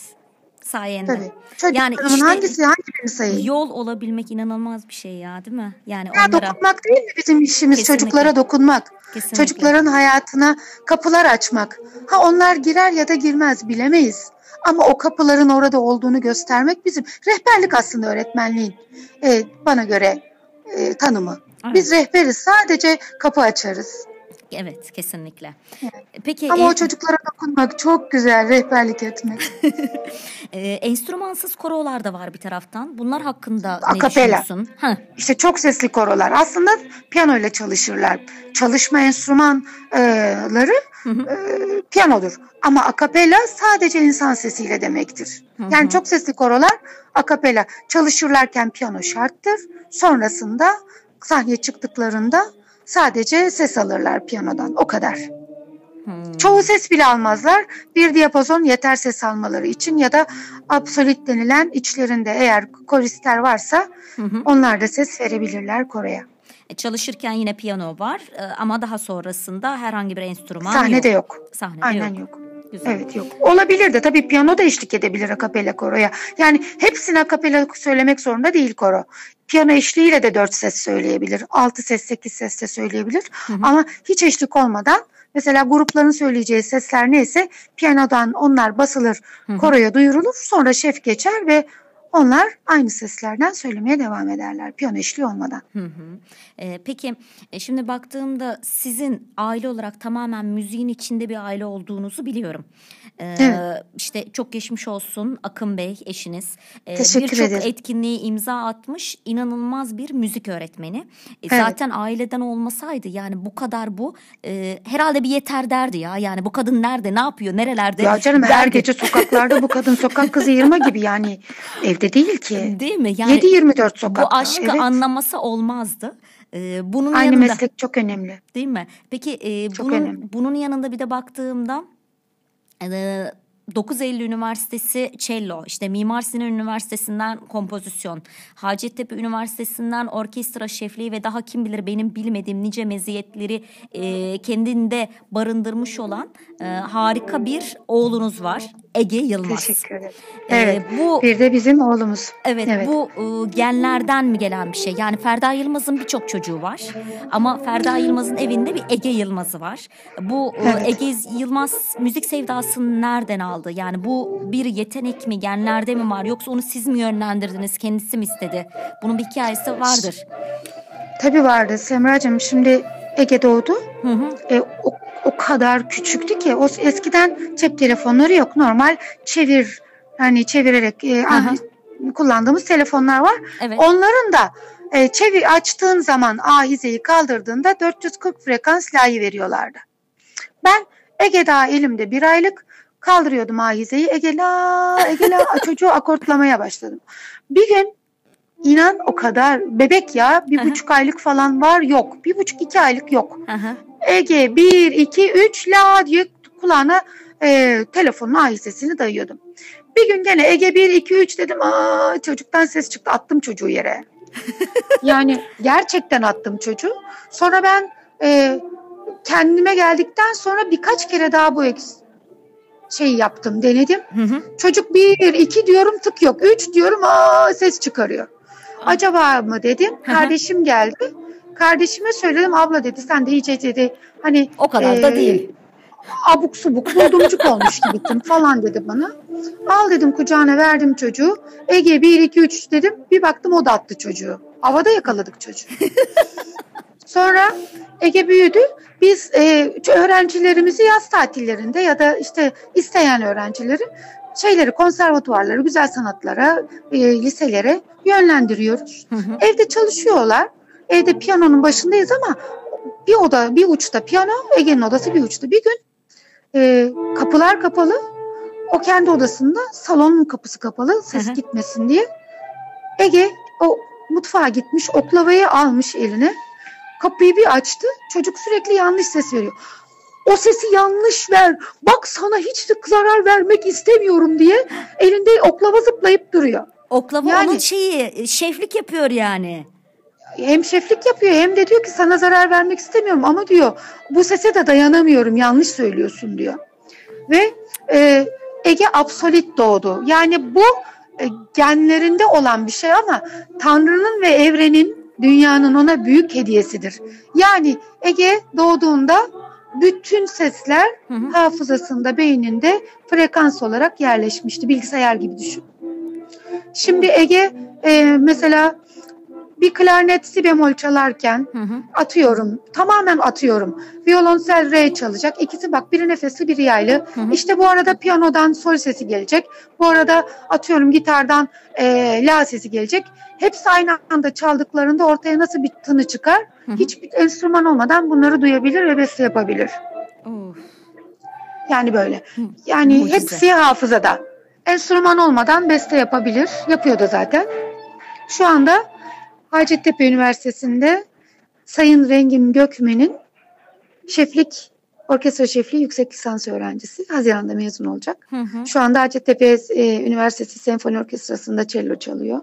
Sayende. Tabii. Çocukların yani işte hangisi hangi birini sayayım? Yol olabilmek inanılmaz bir şey ya değil mi? Yani ya onlara... dokunmak değil mi bizim işimiz? Kesinlikle. Çocuklara dokunmak. Kesinlikle. Çocukların hayatına kapılar açmak. Ha onlar girer ya da girmez bilemeyiz. Ama o kapıların orada olduğunu göstermek bizim. Rehberlik aslında öğretmenliğin e, bana göre e, tanımı. Evet. Biz rehberiz, sadece kapı açarız. Evet, kesinlikle. Evet. Peki. Ama e- o çocuklara dokunmak çok güzel, rehberlik etmek. e, enstrümansız korolar da var bir taraftan. Bunlar hakkında Akapela. Ne düşünüyorsun? İşte çok sesli korolar. Aslında piyano ile çalışırlar. Çalışma enstrümanları e, piyanodur. Ama akapela sadece insan sesiyle demektir. Yani hı hı. çok sesli korolar akapela. Çalışırlarken piyano şarttır. Sonrasında sahneye çıktıklarında sadece ses alırlar piyanodan, o kadar. Hmm. Çoğu ses bile almazlar. Bir diyapazon yeter ses almaları için ya da absolut denilen içlerinde eğer koristler varsa hı hı. onlar da ses verebilirler koroya. E, çalışırken yine piyano var ama daha sonrasında herhangi bir enstrüman sahnede yok. yok. Sahnede Aynen yok. yok. Güzel. Evet yok. Olabilir de tabii piyano da eşlik edebilir akapela koroya. Yani hepsini akapela söylemek zorunda değil koro. Piyano eşliğiyle de dört ses söyleyebilir. Altı ses, sekiz ses de söyleyebilir. Hı hı. Ama hiç eşlik olmadan mesela grupların söyleyeceği sesler neyse piyanodan onlar basılır, hı hı. koroya duyurulur. Sonra şef geçer ve onlar aynı seslerden söylemeye devam ederler. Piyano eşliği olmadan. Hı hı. E, peki e, şimdi baktığımda sizin aile olarak tamamen müziğin içinde bir aile olduğunuzu biliyorum. E, evet. İşte çok geçmiş olsun Akın Bey, eşiniz. E, Teşekkür ederim. Birçok etkinliğe imza atmış, inanılmaz bir müzik öğretmeni. E, evet. Zaten aileden olmasaydı yani bu kadar bu e, herhalde bir yeter derdi ya. Yani bu kadın nerede, ne yapıyor, nerelerde? Ya canım derdi. Her gece sokaklarda bu kadın sokak kızı yirma gibi yani evde değil ki. Değil mi? Yani yedi yirmi dört sokakta. Bu aşkı evet. anlaması olmazdı. Ee, bunun Aynı yanında, meslek çok önemli. Değil mi? Peki e, bunun, bunun yanında bir de baktığımda e, dokuz Eylül Üniversitesi cello, işte Mimar Sinan Üniversitesi'nden kompozisyon, Hacettepe Üniversitesi'nden orkestra şefliği ve daha kim bilir benim bilmediğim nice meziyetleri e, kendinde barındırmış olan e, harika bir oğlunuz var. Ege Yılmaz. Teşekkür ederim. Ee, evet, bu, bir de bizim oğlumuz. Evet, evet. Bu e, genlerden mi gelen bir şey? Yani Ferda Yılmaz'ın birçok çocuğu var. Ama Ferda Yılmaz'ın evinde bir Ege Yılmaz'ı var. Bu evet. Ege Yılmaz müzik sevdasını nereden aldı? Yani bu bir yetenek mi, genlerde mi var? Yoksa onu siz mi yönlendirdiniz, kendisi mi istedi? Bunun bir hikayesi vardır. Tabii vardı Semracığım. Şimdi Ege doğdu. Hı hı. E, o O kadar küçüktü ki o eskiden cep telefonları yok, normal çevir hani çevirerek e, kullandığımız telefonlar var. Evet. Onların da e, çevir açtığın zaman ahizeyi kaldırdığında dört yüz kırk frekans layı veriyorlardı. Ben Ege daha elimde bir aylık kaldırıyordum ahizeyi. Ege la, Ege la çocuğu akortlamaya başladım. Bir gün inan o kadar bebek ya bir buçuk aylık falan var yok. Bir buçuk iki aylık yok. Ege bir iki üç la diye kulağına e, telefonun ahizesini dayıyordum. Bir gün gene Ege bir, iki, üç dedim. Aa, çocuktan ses çıktı. Attım çocuğu yere. Yani gerçekten attım çocuğu. Sonra ben e, kendime geldikten sonra birkaç kere daha bu şey yaptım, denedim. Hı hı. Çocuk bir, iki diyorum tık yok. üç diyorum aa, ses çıkarıyor. Acaba mı dedim. Kardeşim geldi. Kardeşime söyledim. Abla dedi sen de iyice dedi. Hani, o kadar e, da değil. Abuk subuk buldumcuk olmuş gibiydim falan dedi bana. Al dedim kucağına verdim çocuğu. Ege bir, iki, üç dedim. Bir baktım o da attı çocuğu. Havada yakaladık çocuğu. Sonra Ege büyüdü. Biz e, öğrencilerimizi yaz tatillerinde ya da işte isteyen öğrencileri şeyleri konservatuvarlara, güzel sanatlara, e, liselere yönlendiriyoruz. Hı hı. Evde çalışıyorlar. Evde piyanonun başındayız ama bir oda bir uçta piyano, Ege'nin odası bir uçta. Bir gün e, kapılar kapalı, o kendi odasında, salonun kapısı kapalı, ses hı hı. gitmesin diye. Ege o mutfağa gitmiş, oklavayı almış eline, kapıyı bir açtı, çocuk sürekli yanlış ses veriyor. O sesi yanlış ver, bak sana hiç zarar vermek istemiyorum diye elinde oklava zıplayıp duruyor. Oklava yani, onun şeyi, şeflik yapıyor yani. Hem şeflik yapıyor hem de diyor ki sana zarar vermek istemiyorum ama diyor bu sese de dayanamıyorum yanlış söylüyorsun diyor. Ve e, Ege absolut doğdu. Yani bu e, genlerinde olan bir şey ama Tanrı'nın ve evrenin, dünyanın ona büyük hediyesidir. Yani Ege doğduğunda bütün sesler hı hı. hafızasında, beyninde frekans olarak yerleşmişti. Bilgisayar gibi düşün. Şimdi Ege e, mesela... Bir klarnet si bemol çalarken hı hı. atıyorum, tamamen atıyorum. Violonsel re çalacak. İkisi bak biri nefesli biri yaylı. Hı hı. İşte bu arada piyanodan sol sesi gelecek. Bu arada atıyorum gitardan e, la sesi gelecek. Hepsi aynı anda çaldıklarında ortaya nasıl bir tını çıkar? Hı hı. Hiçbir enstrüman olmadan bunları duyabilir ve beste yapabilir. Of. Yani böyle. Hı. Yani mucize. Hepsi hafızada. Enstrüman olmadan beste yapabilir. Yapıyor da zaten. Şu anda Hacettepe Üniversitesi'nde Sayın Rengim Gökmen'in şeflik, orkestra şefliği yüksek lisans öğrencisi. Haziran'da mezun olacak. Hı hı. Şu anda Hacettepe e, Üniversitesi Senfoni Orkestrası'nda cello çalıyor.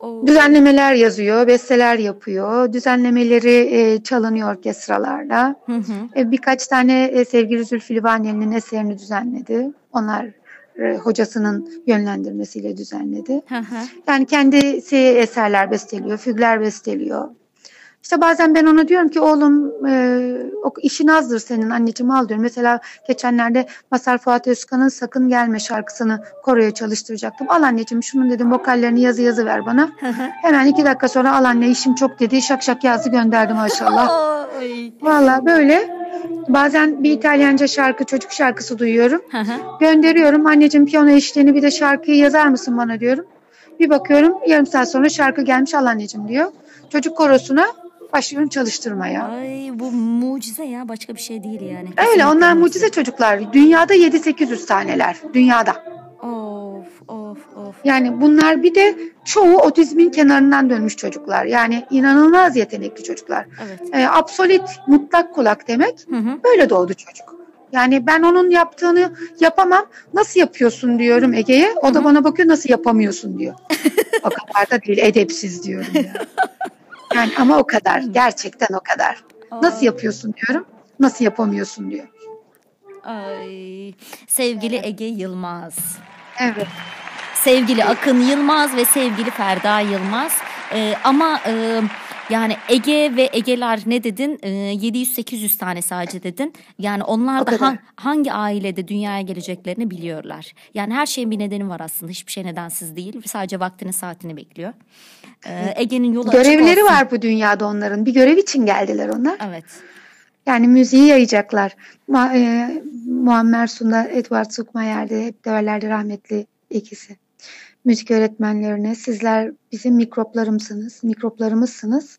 Oo. Düzenlemeler yazıyor, besteler yapıyor. Düzenlemeleri e, çalınıyor orkestralarda. Hı hı. E, birkaç tane e, sevgili Zülfü Livaneli'nin eserini düzenledi. Onlar hocasının yönlendirmesiyle düzenledi. Hı hı. Yani kendisi eserler besteliyor, fügler besteliyor. İşte bazen ben ona diyorum ki oğlum e, işin azdır senin anneciğim al diyorum. Mesela geçenlerde Mazhar Fuat Özkan'ın Sakın Gelme şarkısını koroya çalıştıracaktım. Al anneciğim şunun dedim vokallerini yazı yazı ver bana. Hı hı. Hemen iki dakika sonra al anne işim çok dedi şak şak yazdı gönderdim maşallah. Valla böyle. Bazen bir İtalyanca şarkı, çocuk şarkısı duyuyorum. Hı hı. Gönderiyorum. Anneciğim piyano eşliğini bir de şarkıyı yazar mısın bana diyorum. Bir bakıyorum yarım saat sonra şarkı gelmiş al anneciğim diyor. Çocuk korosuna başlıyorum çalıştırmaya. Ay bu mucize ya başka bir şey değil yani. Kesinlikle öyle onlar mucize, mucize çocuklar. Dünyada yedi sekiz yüz taneler. Dünyada. Of of of. Yani bunlar bir de çoğu otizmin kenarından dönmüş çocuklar. Yani inanılmaz yetenekli çocuklar. Evet. E, absolut mutlak kulak demek. Hı hı. Böyle doğdu çocuk. Yani ben onun yaptığını yapamam. Nasıl yapıyorsun diyorum Ege'ye. O hı hı. da bana bakıyor nasıl yapamıyorsun diyor. O kadar da değil edepsiz diyorum ya. Yani ama o kadar. Gerçekten o kadar. Ay. Nasıl yapıyorsun diyorum. Nasıl yapamıyorsun diyor. Ay. Sevgili Ege Yılmaz. Evet. Sevgili Akın Yılmaz ve sevgili Ferda Yılmaz. Ee, ama e, yani Ege ve Ege'ler ne dedin? Ee, yedi yüz sekiz yüz tane sadece dedin. Yani onlar da ha, hangi ailede dünyaya geleceklerini biliyorlar. Yani her şeyin bir nedeni var aslında. Hiçbir şey nedensiz değil. Sadece vaktini saatini bekliyor. Ee, Ege'nin yolu görevleri var bu dünyada onların. Bir görev için geldiler onlar. Evet. Yani müziği yayacaklar. Ma, e, Muammer Sun'da Edward Sukmayer'de hep döverlerdi rahmetli ikisi. müzik öğretmenlerine, sizler bizim mikroplarımsınız, mikroplarımızsınız.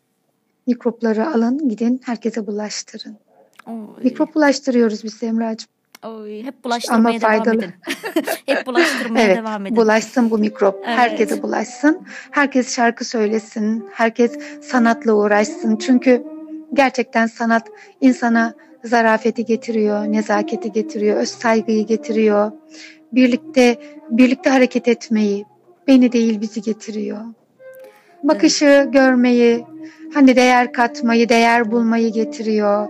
Mikropları alın, gidin, herkese bulaştırın. Oy. Mikrop bulaştırıyoruz biz Semra'cığım. Oy, hep bulaştırmaya Ama devam edin. Hep bulaştırmaya evet, devam edin. Bulaşsın bu mikrop. Evet. Herkese bulaşsın. Herkes şarkı söylesin. Herkes sanatla uğraşsın. Çünkü gerçekten sanat insana zarafeti getiriyor, nezaketi getiriyor, öz saygıyı getiriyor. Birlikte birlikte hareket etmeyi, beni değil bizi getiriyor. Bakışı, evet, görmeyi, hani değer katmayı, değer bulmayı getiriyor.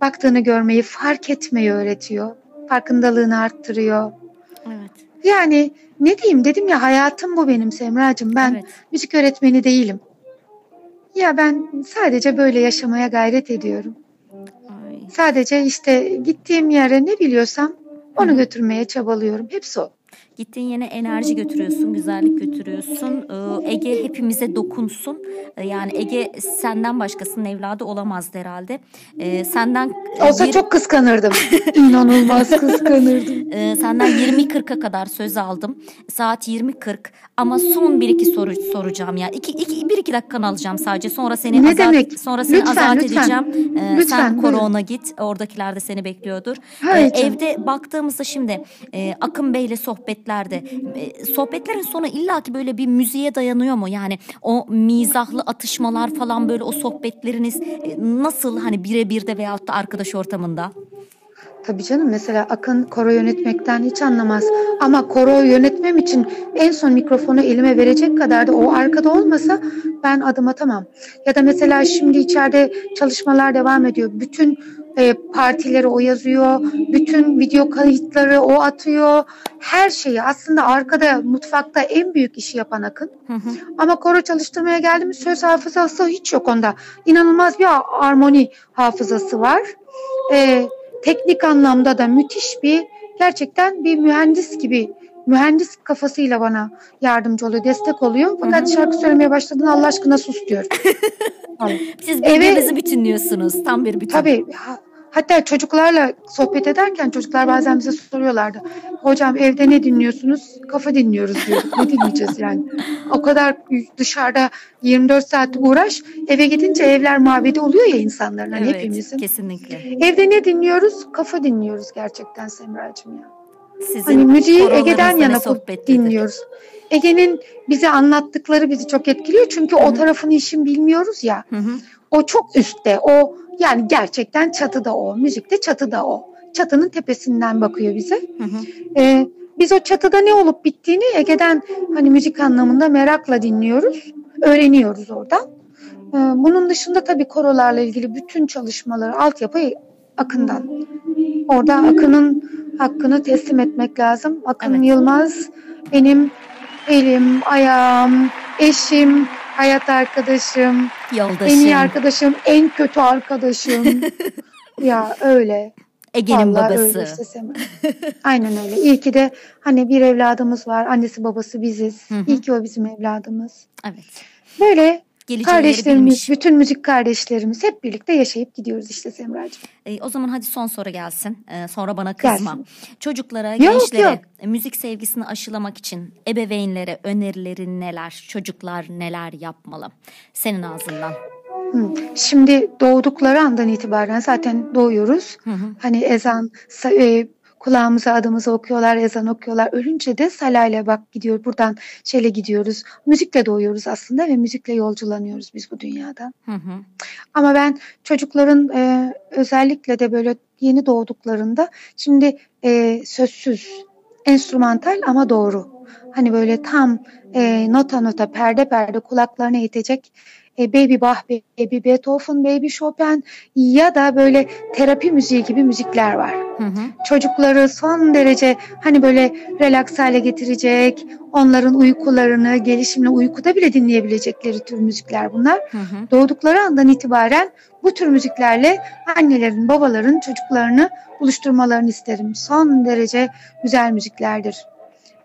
Baktığını görmeyi, fark etmeyi öğretiyor. Farkındalığını arttırıyor. Evet. Yani ne diyeyim, dedim ya, hayatım bu benim Semracığım. Ben evet. müzik öğretmeni değilim. Ya ben sadece böyle yaşamaya gayret ediyorum. Ay. Sadece işte gittiğim yere ne biliyorsam onu Hı. götürmeye çabalıyorum. Hepsi o. Gittiğin yere enerji götürüyorsun, güzellik götürüyorsun. Ee, Ege hepimize dokunsun. Ee, yani Ege senden başkasının evladı olamazdı herhalde. Ee, senden Olsa bir... çok kıskanırdım. İnanılmaz kıskanırdım. Ee, senden yirmi kırka kadar söz aldım. Saat yirmi kırk ama son bir iki soru soracağım ya. bir iki dakikanı alacağım sadece. Sonra seni ne azat, demek? Sonra seni lütfen, azat lütfen. edeceğim. Ee, lütfen, sen koruğuna git. Oradakiler de seni bekliyordur. Ee, evde baktığımızda şimdi e, Akın Bey'le sohbet sohbetlerin sonu illaki böyle bir müziğe dayanıyor mu? Yani o mizahlı atışmalar falan, böyle o sohbetleriniz nasıl, hani birebir de veyahut da arkadaş ortamında? Tabii canım, mesela Akın koro yönetmekten hiç anlamaz ama koro yönetmem için en son mikrofonu elime verecek kadar da o arkada olmasa ben adım atamam. Ya da mesela şimdi içeride çalışmalar devam ediyor. Bütün e, partileri o yazıyor, bütün video kayıtları o atıyor. Her şeyi aslında arkada, mutfakta en büyük işi yapan Akın. Hı hı. Ama koro çalıştırmaya geldiğimiz söz hafızası hiç yok onda. İnanılmaz bir armoni hafızası var. Evet. Teknik anlamda da müthiş bir, gerçekten bir mühendis gibi, mühendis kafasıyla bana yardımcı oluyor, destek oluyor. Fakat şarkı söylemeye başladığında Allah aşkına sus diyor. Siz birbirinizi evet, bütünlüyorsunuz, tam bir bütün. Tabii, hatta çocuklarla sohbet ederken çocuklar bazen bize soruyorlardı. Hocam evde ne dinliyorsunuz? Kafa dinliyoruz diyor. Ne dinleyeceğiz yani? O kadar dışarıda yirmi dört saat uğraş, eve gidince evler mabedi oluyor ya insanların, hani evet, hepimizin. Kesinlikle. Evde ne dinliyoruz? Kafa dinliyoruz gerçekten Semracığım ya. Sizin hani müziği Ege'den yana dinliyoruz. Ege'nin bize anlattıkları bizi çok etkiliyor. Çünkü Hı-hı. o tarafını işin bilmiyoruz ya. Hı-hı. O çok üstte. O yani gerçekten çatıda o. Müzikte çatıda o. Çatının tepesinden bakıyor bize. Hı hı. Ee, biz o çatıda ne olup bittiğini Ege'den hani müzik anlamında merakla dinliyoruz. Öğreniyoruz oradan. Ee, bunun dışında tabii korolarla ilgili bütün çalışmaları, altyapı Akın'dan. Orada Akın'ın hakkını teslim etmek lazım. Akın evet. Yılmaz benim elim, ayağım, eşim, hayat arkadaşım, yoldaşım, en iyi arkadaşım, en kötü arkadaşım. Ya öyle. Ege'nin vallahi babası. Öyle işte. Aynen öyle. İyi ki de hani bir evladımız var. Annesi babası biziz. Hı hı. İyi ki o bizim evladımız. Evet. Böyle. Kardeşlerimiz, bütün müzik kardeşlerimiz hep birlikte yaşayıp gidiyoruz işte Semracığım. E, o zaman hadi son soru gelsin. E, sonra bana kızma. Gelsin. Çocuklara, yok, gençlere yok. müzik sevgisini aşılamak için ebeveynlere önerilerin neler? Çocuklar neler yapmalı? Senin ağzından. Şimdi doğdukları andan itibaren zaten doğuyoruz. Hı hı. Hani ezan... E, kulağımıza adımızı okuyorlar, ezan okuyorlar. Ölünce de salayla bak gidiyor, buradan şöyle gidiyoruz. Müzikle doğuyoruz aslında ve müzikle yolculanıyoruz biz bu dünyada. Hı hı. Ama ben çocukların e, özellikle de böyle yeni doğduklarında şimdi e, sözsüz, enstrümantal ama doğru. Hani böyle tam e, nota nota, perde perde kulaklarına yetecek e, Baby Bach, Baby Beethoven, Baby Chopin ya da böyle terapi müziği gibi müzikler var. Hı hı. Çocukları son derece hani böyle relax hale getirecek, onların uykularını, gelişimle uykuda bile dinleyebilecekleri tür müzikler bunlar. Hı hı. Doğdukları andan itibaren bu tür müziklerle annelerin, babaların çocuklarını buluşturmalarını isterim. Son derece güzel müziklerdir.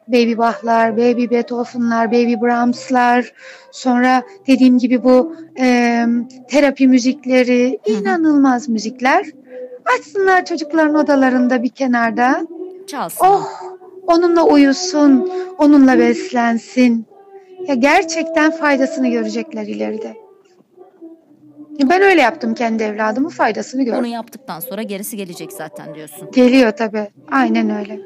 Baby Bach'lar, Baby Beethoven'lar, Baby Brahms'lar, sonra dediğim gibi bu e, terapi müzikleri, inanılmaz Hı-hı. müzikler. Açsınlar çocukların odalarında bir kenarda. Çalsınlar. Oh, onunla uyusun, onunla beslensin. Ya gerçekten faydasını görecekler ileride. Ben öyle yaptım kendi evladımın faydasını gördüm. Onu yaptıktan sonra gerisi gelecek zaten diyorsun. Geliyor tabii. Aynen öyle.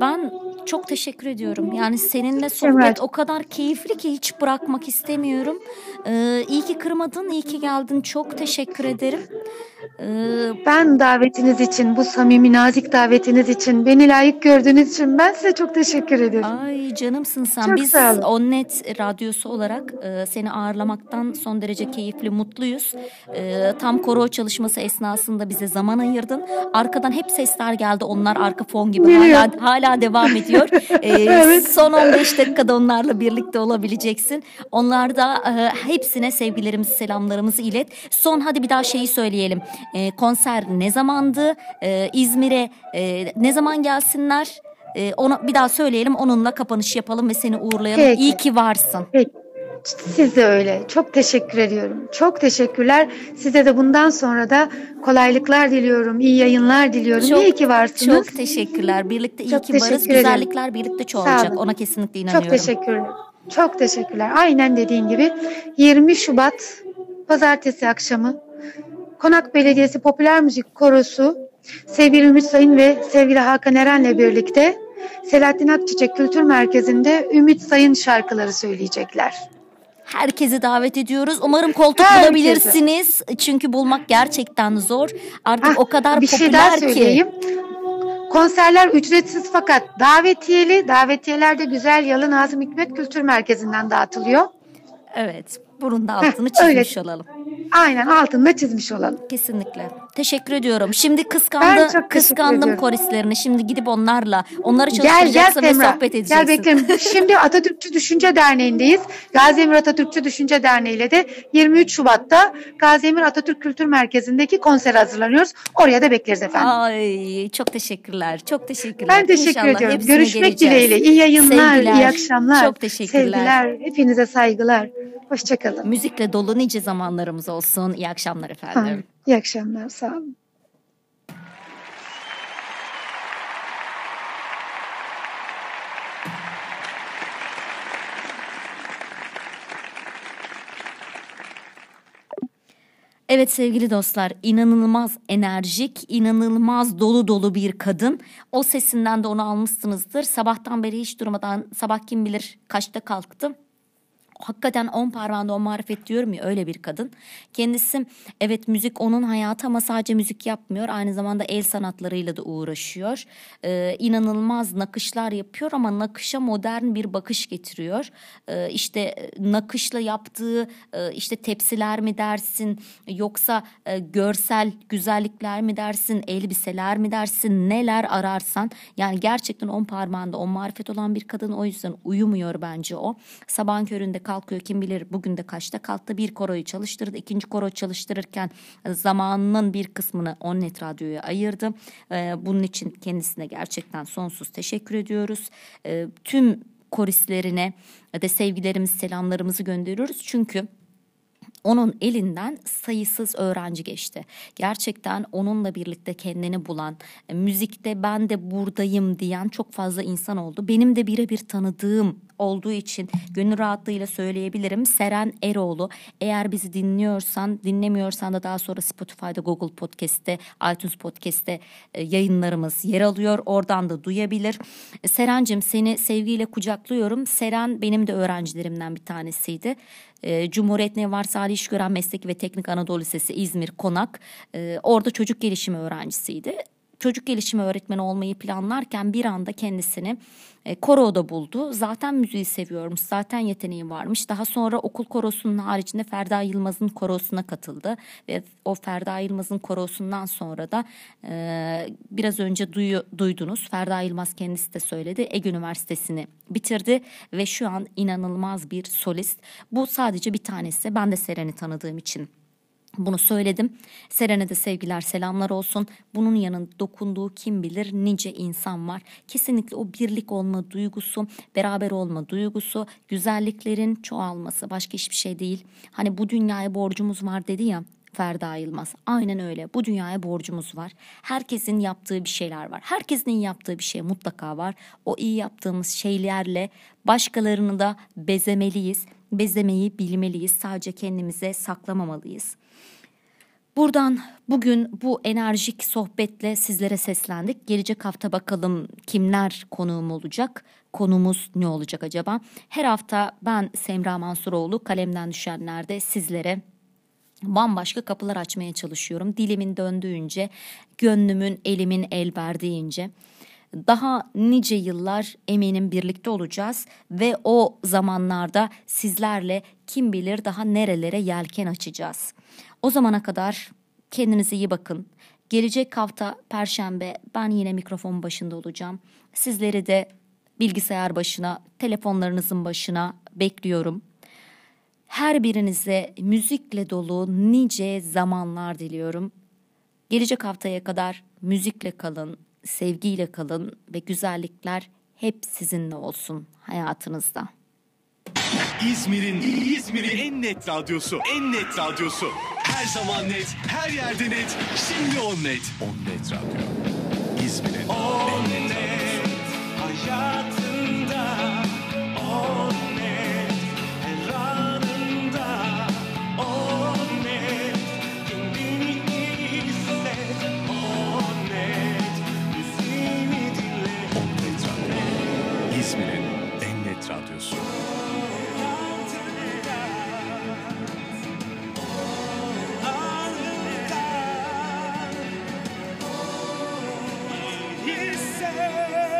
Ben çok teşekkür ediyorum. Yani seninle sohbet evet. o kadar keyifli ki hiç bırakmak istemiyorum. Ee, iyi ki kırmadın, iyi ki geldin. Çok teşekkür ederim. Ee, ben davetiniz için, bu samimi nazik davetiniz için, beni layık gördüğünüz için ben size çok teşekkür ederim. Ay canımsın sen. Çok biz On Net Radyosu olarak e, seni ağırlamaktan son derece keyifli, mutluyuz. E, tam koro çalışması esnasında bize zaman ayırdın. Arkadan hep sesler geldi. Onlar arka fon gibi. Hala, hala devam ediyor. E, evet. Son on beş dakikada onlarla birlikte olabileceksin. Onlar da e, hepsine sevgilerimizi, selamlarımızı ilet. Son hadi bir daha şeyi söyleyelim. E, konser ne zamandı? E, İzmir'e e, ne zaman gelsinler? E, ona bir daha söyleyelim, onunla kapanış yapalım ve seni uğurlayalım. Peki. İyi ki varsın. Peki. Siz de öyle. Çok teşekkür ediyorum. Çok teşekkürler. Size de bundan sonra da kolaylıklar diliyorum. İyi yayınlar diliyorum. Çok, iyi ki varsınız. Çok teşekkürler. Birlikte iyi çok ki varız. Ederim. Güzellikler birlikte çoğalacak. Ona kesinlikle inanıyorum. Çok teşekkürler. Çok teşekkürler. Aynen dediğin gibi yirmi Şubat Pazartesi akşamı Konak Belediyesi Popüler Müzik Korosu sevgili Ümit Sayın ve sevgili Hakan Eren'le birlikte Selahattin Akçiçek Kültür Merkezi'nde Ümit Sayın şarkıları söyleyecekler. Herkesi davet ediyoruz. Umarım koltuk herkesi bulabilirsiniz. Çünkü bulmak gerçekten zor. Artık ah, o kadar popüler ki. Bir şey daha söyleyeyim. Konserler ücretsiz fakat davetiyeli. Davetiyeler de Güzel Yalı Nazım Hikmet Kültür Merkezi'nden dağıtılıyor. Evet. Bunun da altını Heh, çizmiş öyle. olalım. Aynen, altını çizmiş olalım. Kesinlikle. Teşekkür ediyorum. Şimdi kıskandı, kıskandım koristlerini. Şimdi gidip onlarla, onları çalıştıracaksın ve sohbet edeceksin. Gel bekleyin. Şimdi Atatürkçü Düşünce Derneği'ndeyiz. Gaziemir Atatürkçü Düşünce Derneği ile de yirmi üç Şubat'ta Gaziemir Atatürk Kültür Merkezi'ndeki konsere hazırlanıyoruz. Oraya da bekleriz efendim. Ay, çok teşekkürler. Çok teşekkürler. Ben teşekkür İnşallah ediyorum. Görüşmek geleceğiz. dileğiyle. İyi yayınlar, sevgiler, iyi akşamlar. Çok teşekkürler. Sevgiler, hepinize saygılar. Hoşça kalın. Müzikle dolu nice zamanlarımız olsun. İyi akşamlar efendim. Ha, iyi akşamlar. Sağ olun. Evet sevgili dostlar, inanılmaz enerjik, inanılmaz dolu dolu bir kadın. O sesinden de onu almışsınızdır. Sabahtan beri hiç durmadan, sabah kim bilir kaçta kalktım. Hakikaten on parmağında on marifet diyorum ya, öyle bir kadın. Kendisi evet müzik onun hayatı ama sadece müzik yapmıyor. Aynı zamanda el sanatlarıyla da uğraşıyor. Ee, inanılmaz nakışlar yapıyor ama nakışa modern bir bakış getiriyor. Ee, işte nakışla yaptığı e, işte tepsiler mi dersin, yoksa e, görsel güzellikler mi dersin, elbiseler mi dersin, neler ararsan. Yani gerçekten on parmağında on marifet olan bir kadın, o yüzden uyumuyor bence o. Sabahın köründe kalkıyor, kim bilir bugün de kaçta kalktı. Bir koroyu çalıştırdı, ikinci koro çalıştırırken zamanının bir kısmını On Net Radyo'ya ayırdı. Ee, bunun için kendisine gerçekten sonsuz teşekkür ediyoruz. Ee, tüm koristlerine de sevgilerimizi, selamlarımızı gönderiyoruz çünkü onun elinden sayısız öğrenci geçti. Gerçekten onunla birlikte kendini bulan, müzikte ben de buradayım diyen çok fazla insan oldu. Benim de birebir tanıdığım olduğu için gönül rahatlığıyla söyleyebilirim. Seren Eroğlu, eğer bizi dinliyorsan, dinlemiyorsan da daha sonra Spotify'da, Google Podcast'te, iTunes Podcast'te yayınlarımız yer alıyor. Oradan da duyabilir. Serencim, seni sevgiyle kucaklıyorum. Seren benim de öğrencilerimden bir tanesiydi. Cumhuriyet Nevvarsı Ali İşgören Mesleki ve Teknik Anadolu Lisesi İzmir Konak, orada çocuk gelişimi öğrencisiydi. Çocuk gelişimi öğretmeni olmayı planlarken bir anda kendisini koroda buldu. Zaten müziği seviyormuş, zaten yeteneği varmış. Daha sonra okul korosunun haricinde Ferda Yılmaz'ın korosuna katıldı. Ve o Ferda Yılmaz'ın korosundan sonra da e, biraz önce duyu, duydunuz. Ferda Yılmaz kendisi de söyledi. Ege Üniversitesi'ni bitirdi ve şu an inanılmaz bir solist. Bu sadece bir tanesi. Ben de Seren'i tanıdığım için bunu söyledim. Seren'e de sevgiler, selamlar olsun. Bunun yanında dokunduğu kim bilir nice insan var. Kesinlikle o birlik olma duygusu, beraber olma duygusu, güzelliklerin çoğalması, başka hiçbir şey değil. Hani bu dünyaya borcumuz var dedi ya, Ferda Yılmaz. Aynen öyle. Bu dünyaya borcumuz var. Herkesin yaptığı bir şeyler var. Herkesin iyi yaptığı bir şey mutlaka var. O iyi yaptığımız şeylerle başkalarını da bezemeliyiz. Bezemeyi bilmeliyiz. Sadece kendimize saklamamalıyız. Buradan bugün bu enerjik sohbetle sizlere seslendik. Gelecek hafta bakalım kimler konuğum olacak? Konumuz ne olacak acaba? Her hafta ben Semra Mansuroğlu, Kalemden Düşenler'de sizlere bambaşka kapılar açmaya çalışıyorum. Dilimin döndüğünce, gönlümün, elimin el verdiğince. Daha nice yıllar eminim birlikte olacağız ve o zamanlarda sizlerle kim bilir daha nerelere yelken açacağız. O zamana kadar kendinize iyi bakın. Gelecek hafta Perşembe ben yine mikrofonun başında olacağım. Sizleri de bilgisayar başına, telefonlarınızın başına bekliyorum. Her birinize müzikle dolu nice zamanlar diliyorum. Gelecek haftaya kadar müzikle kalın, sevgiyle kalın ve güzellikler hep sizinle olsun hayatınızda. İzmir'in İzmir'in en net radyosu, en net radyosu. Her zaman net, her yerde net. Şimdi On Net. On Net Radyo. İzmir'in On Net, net hayatında. On Net her anında. On Net kendini hisset. On Net müziğini dinle. On Net Radyo. İzmir'in en net radyosu. Yeah.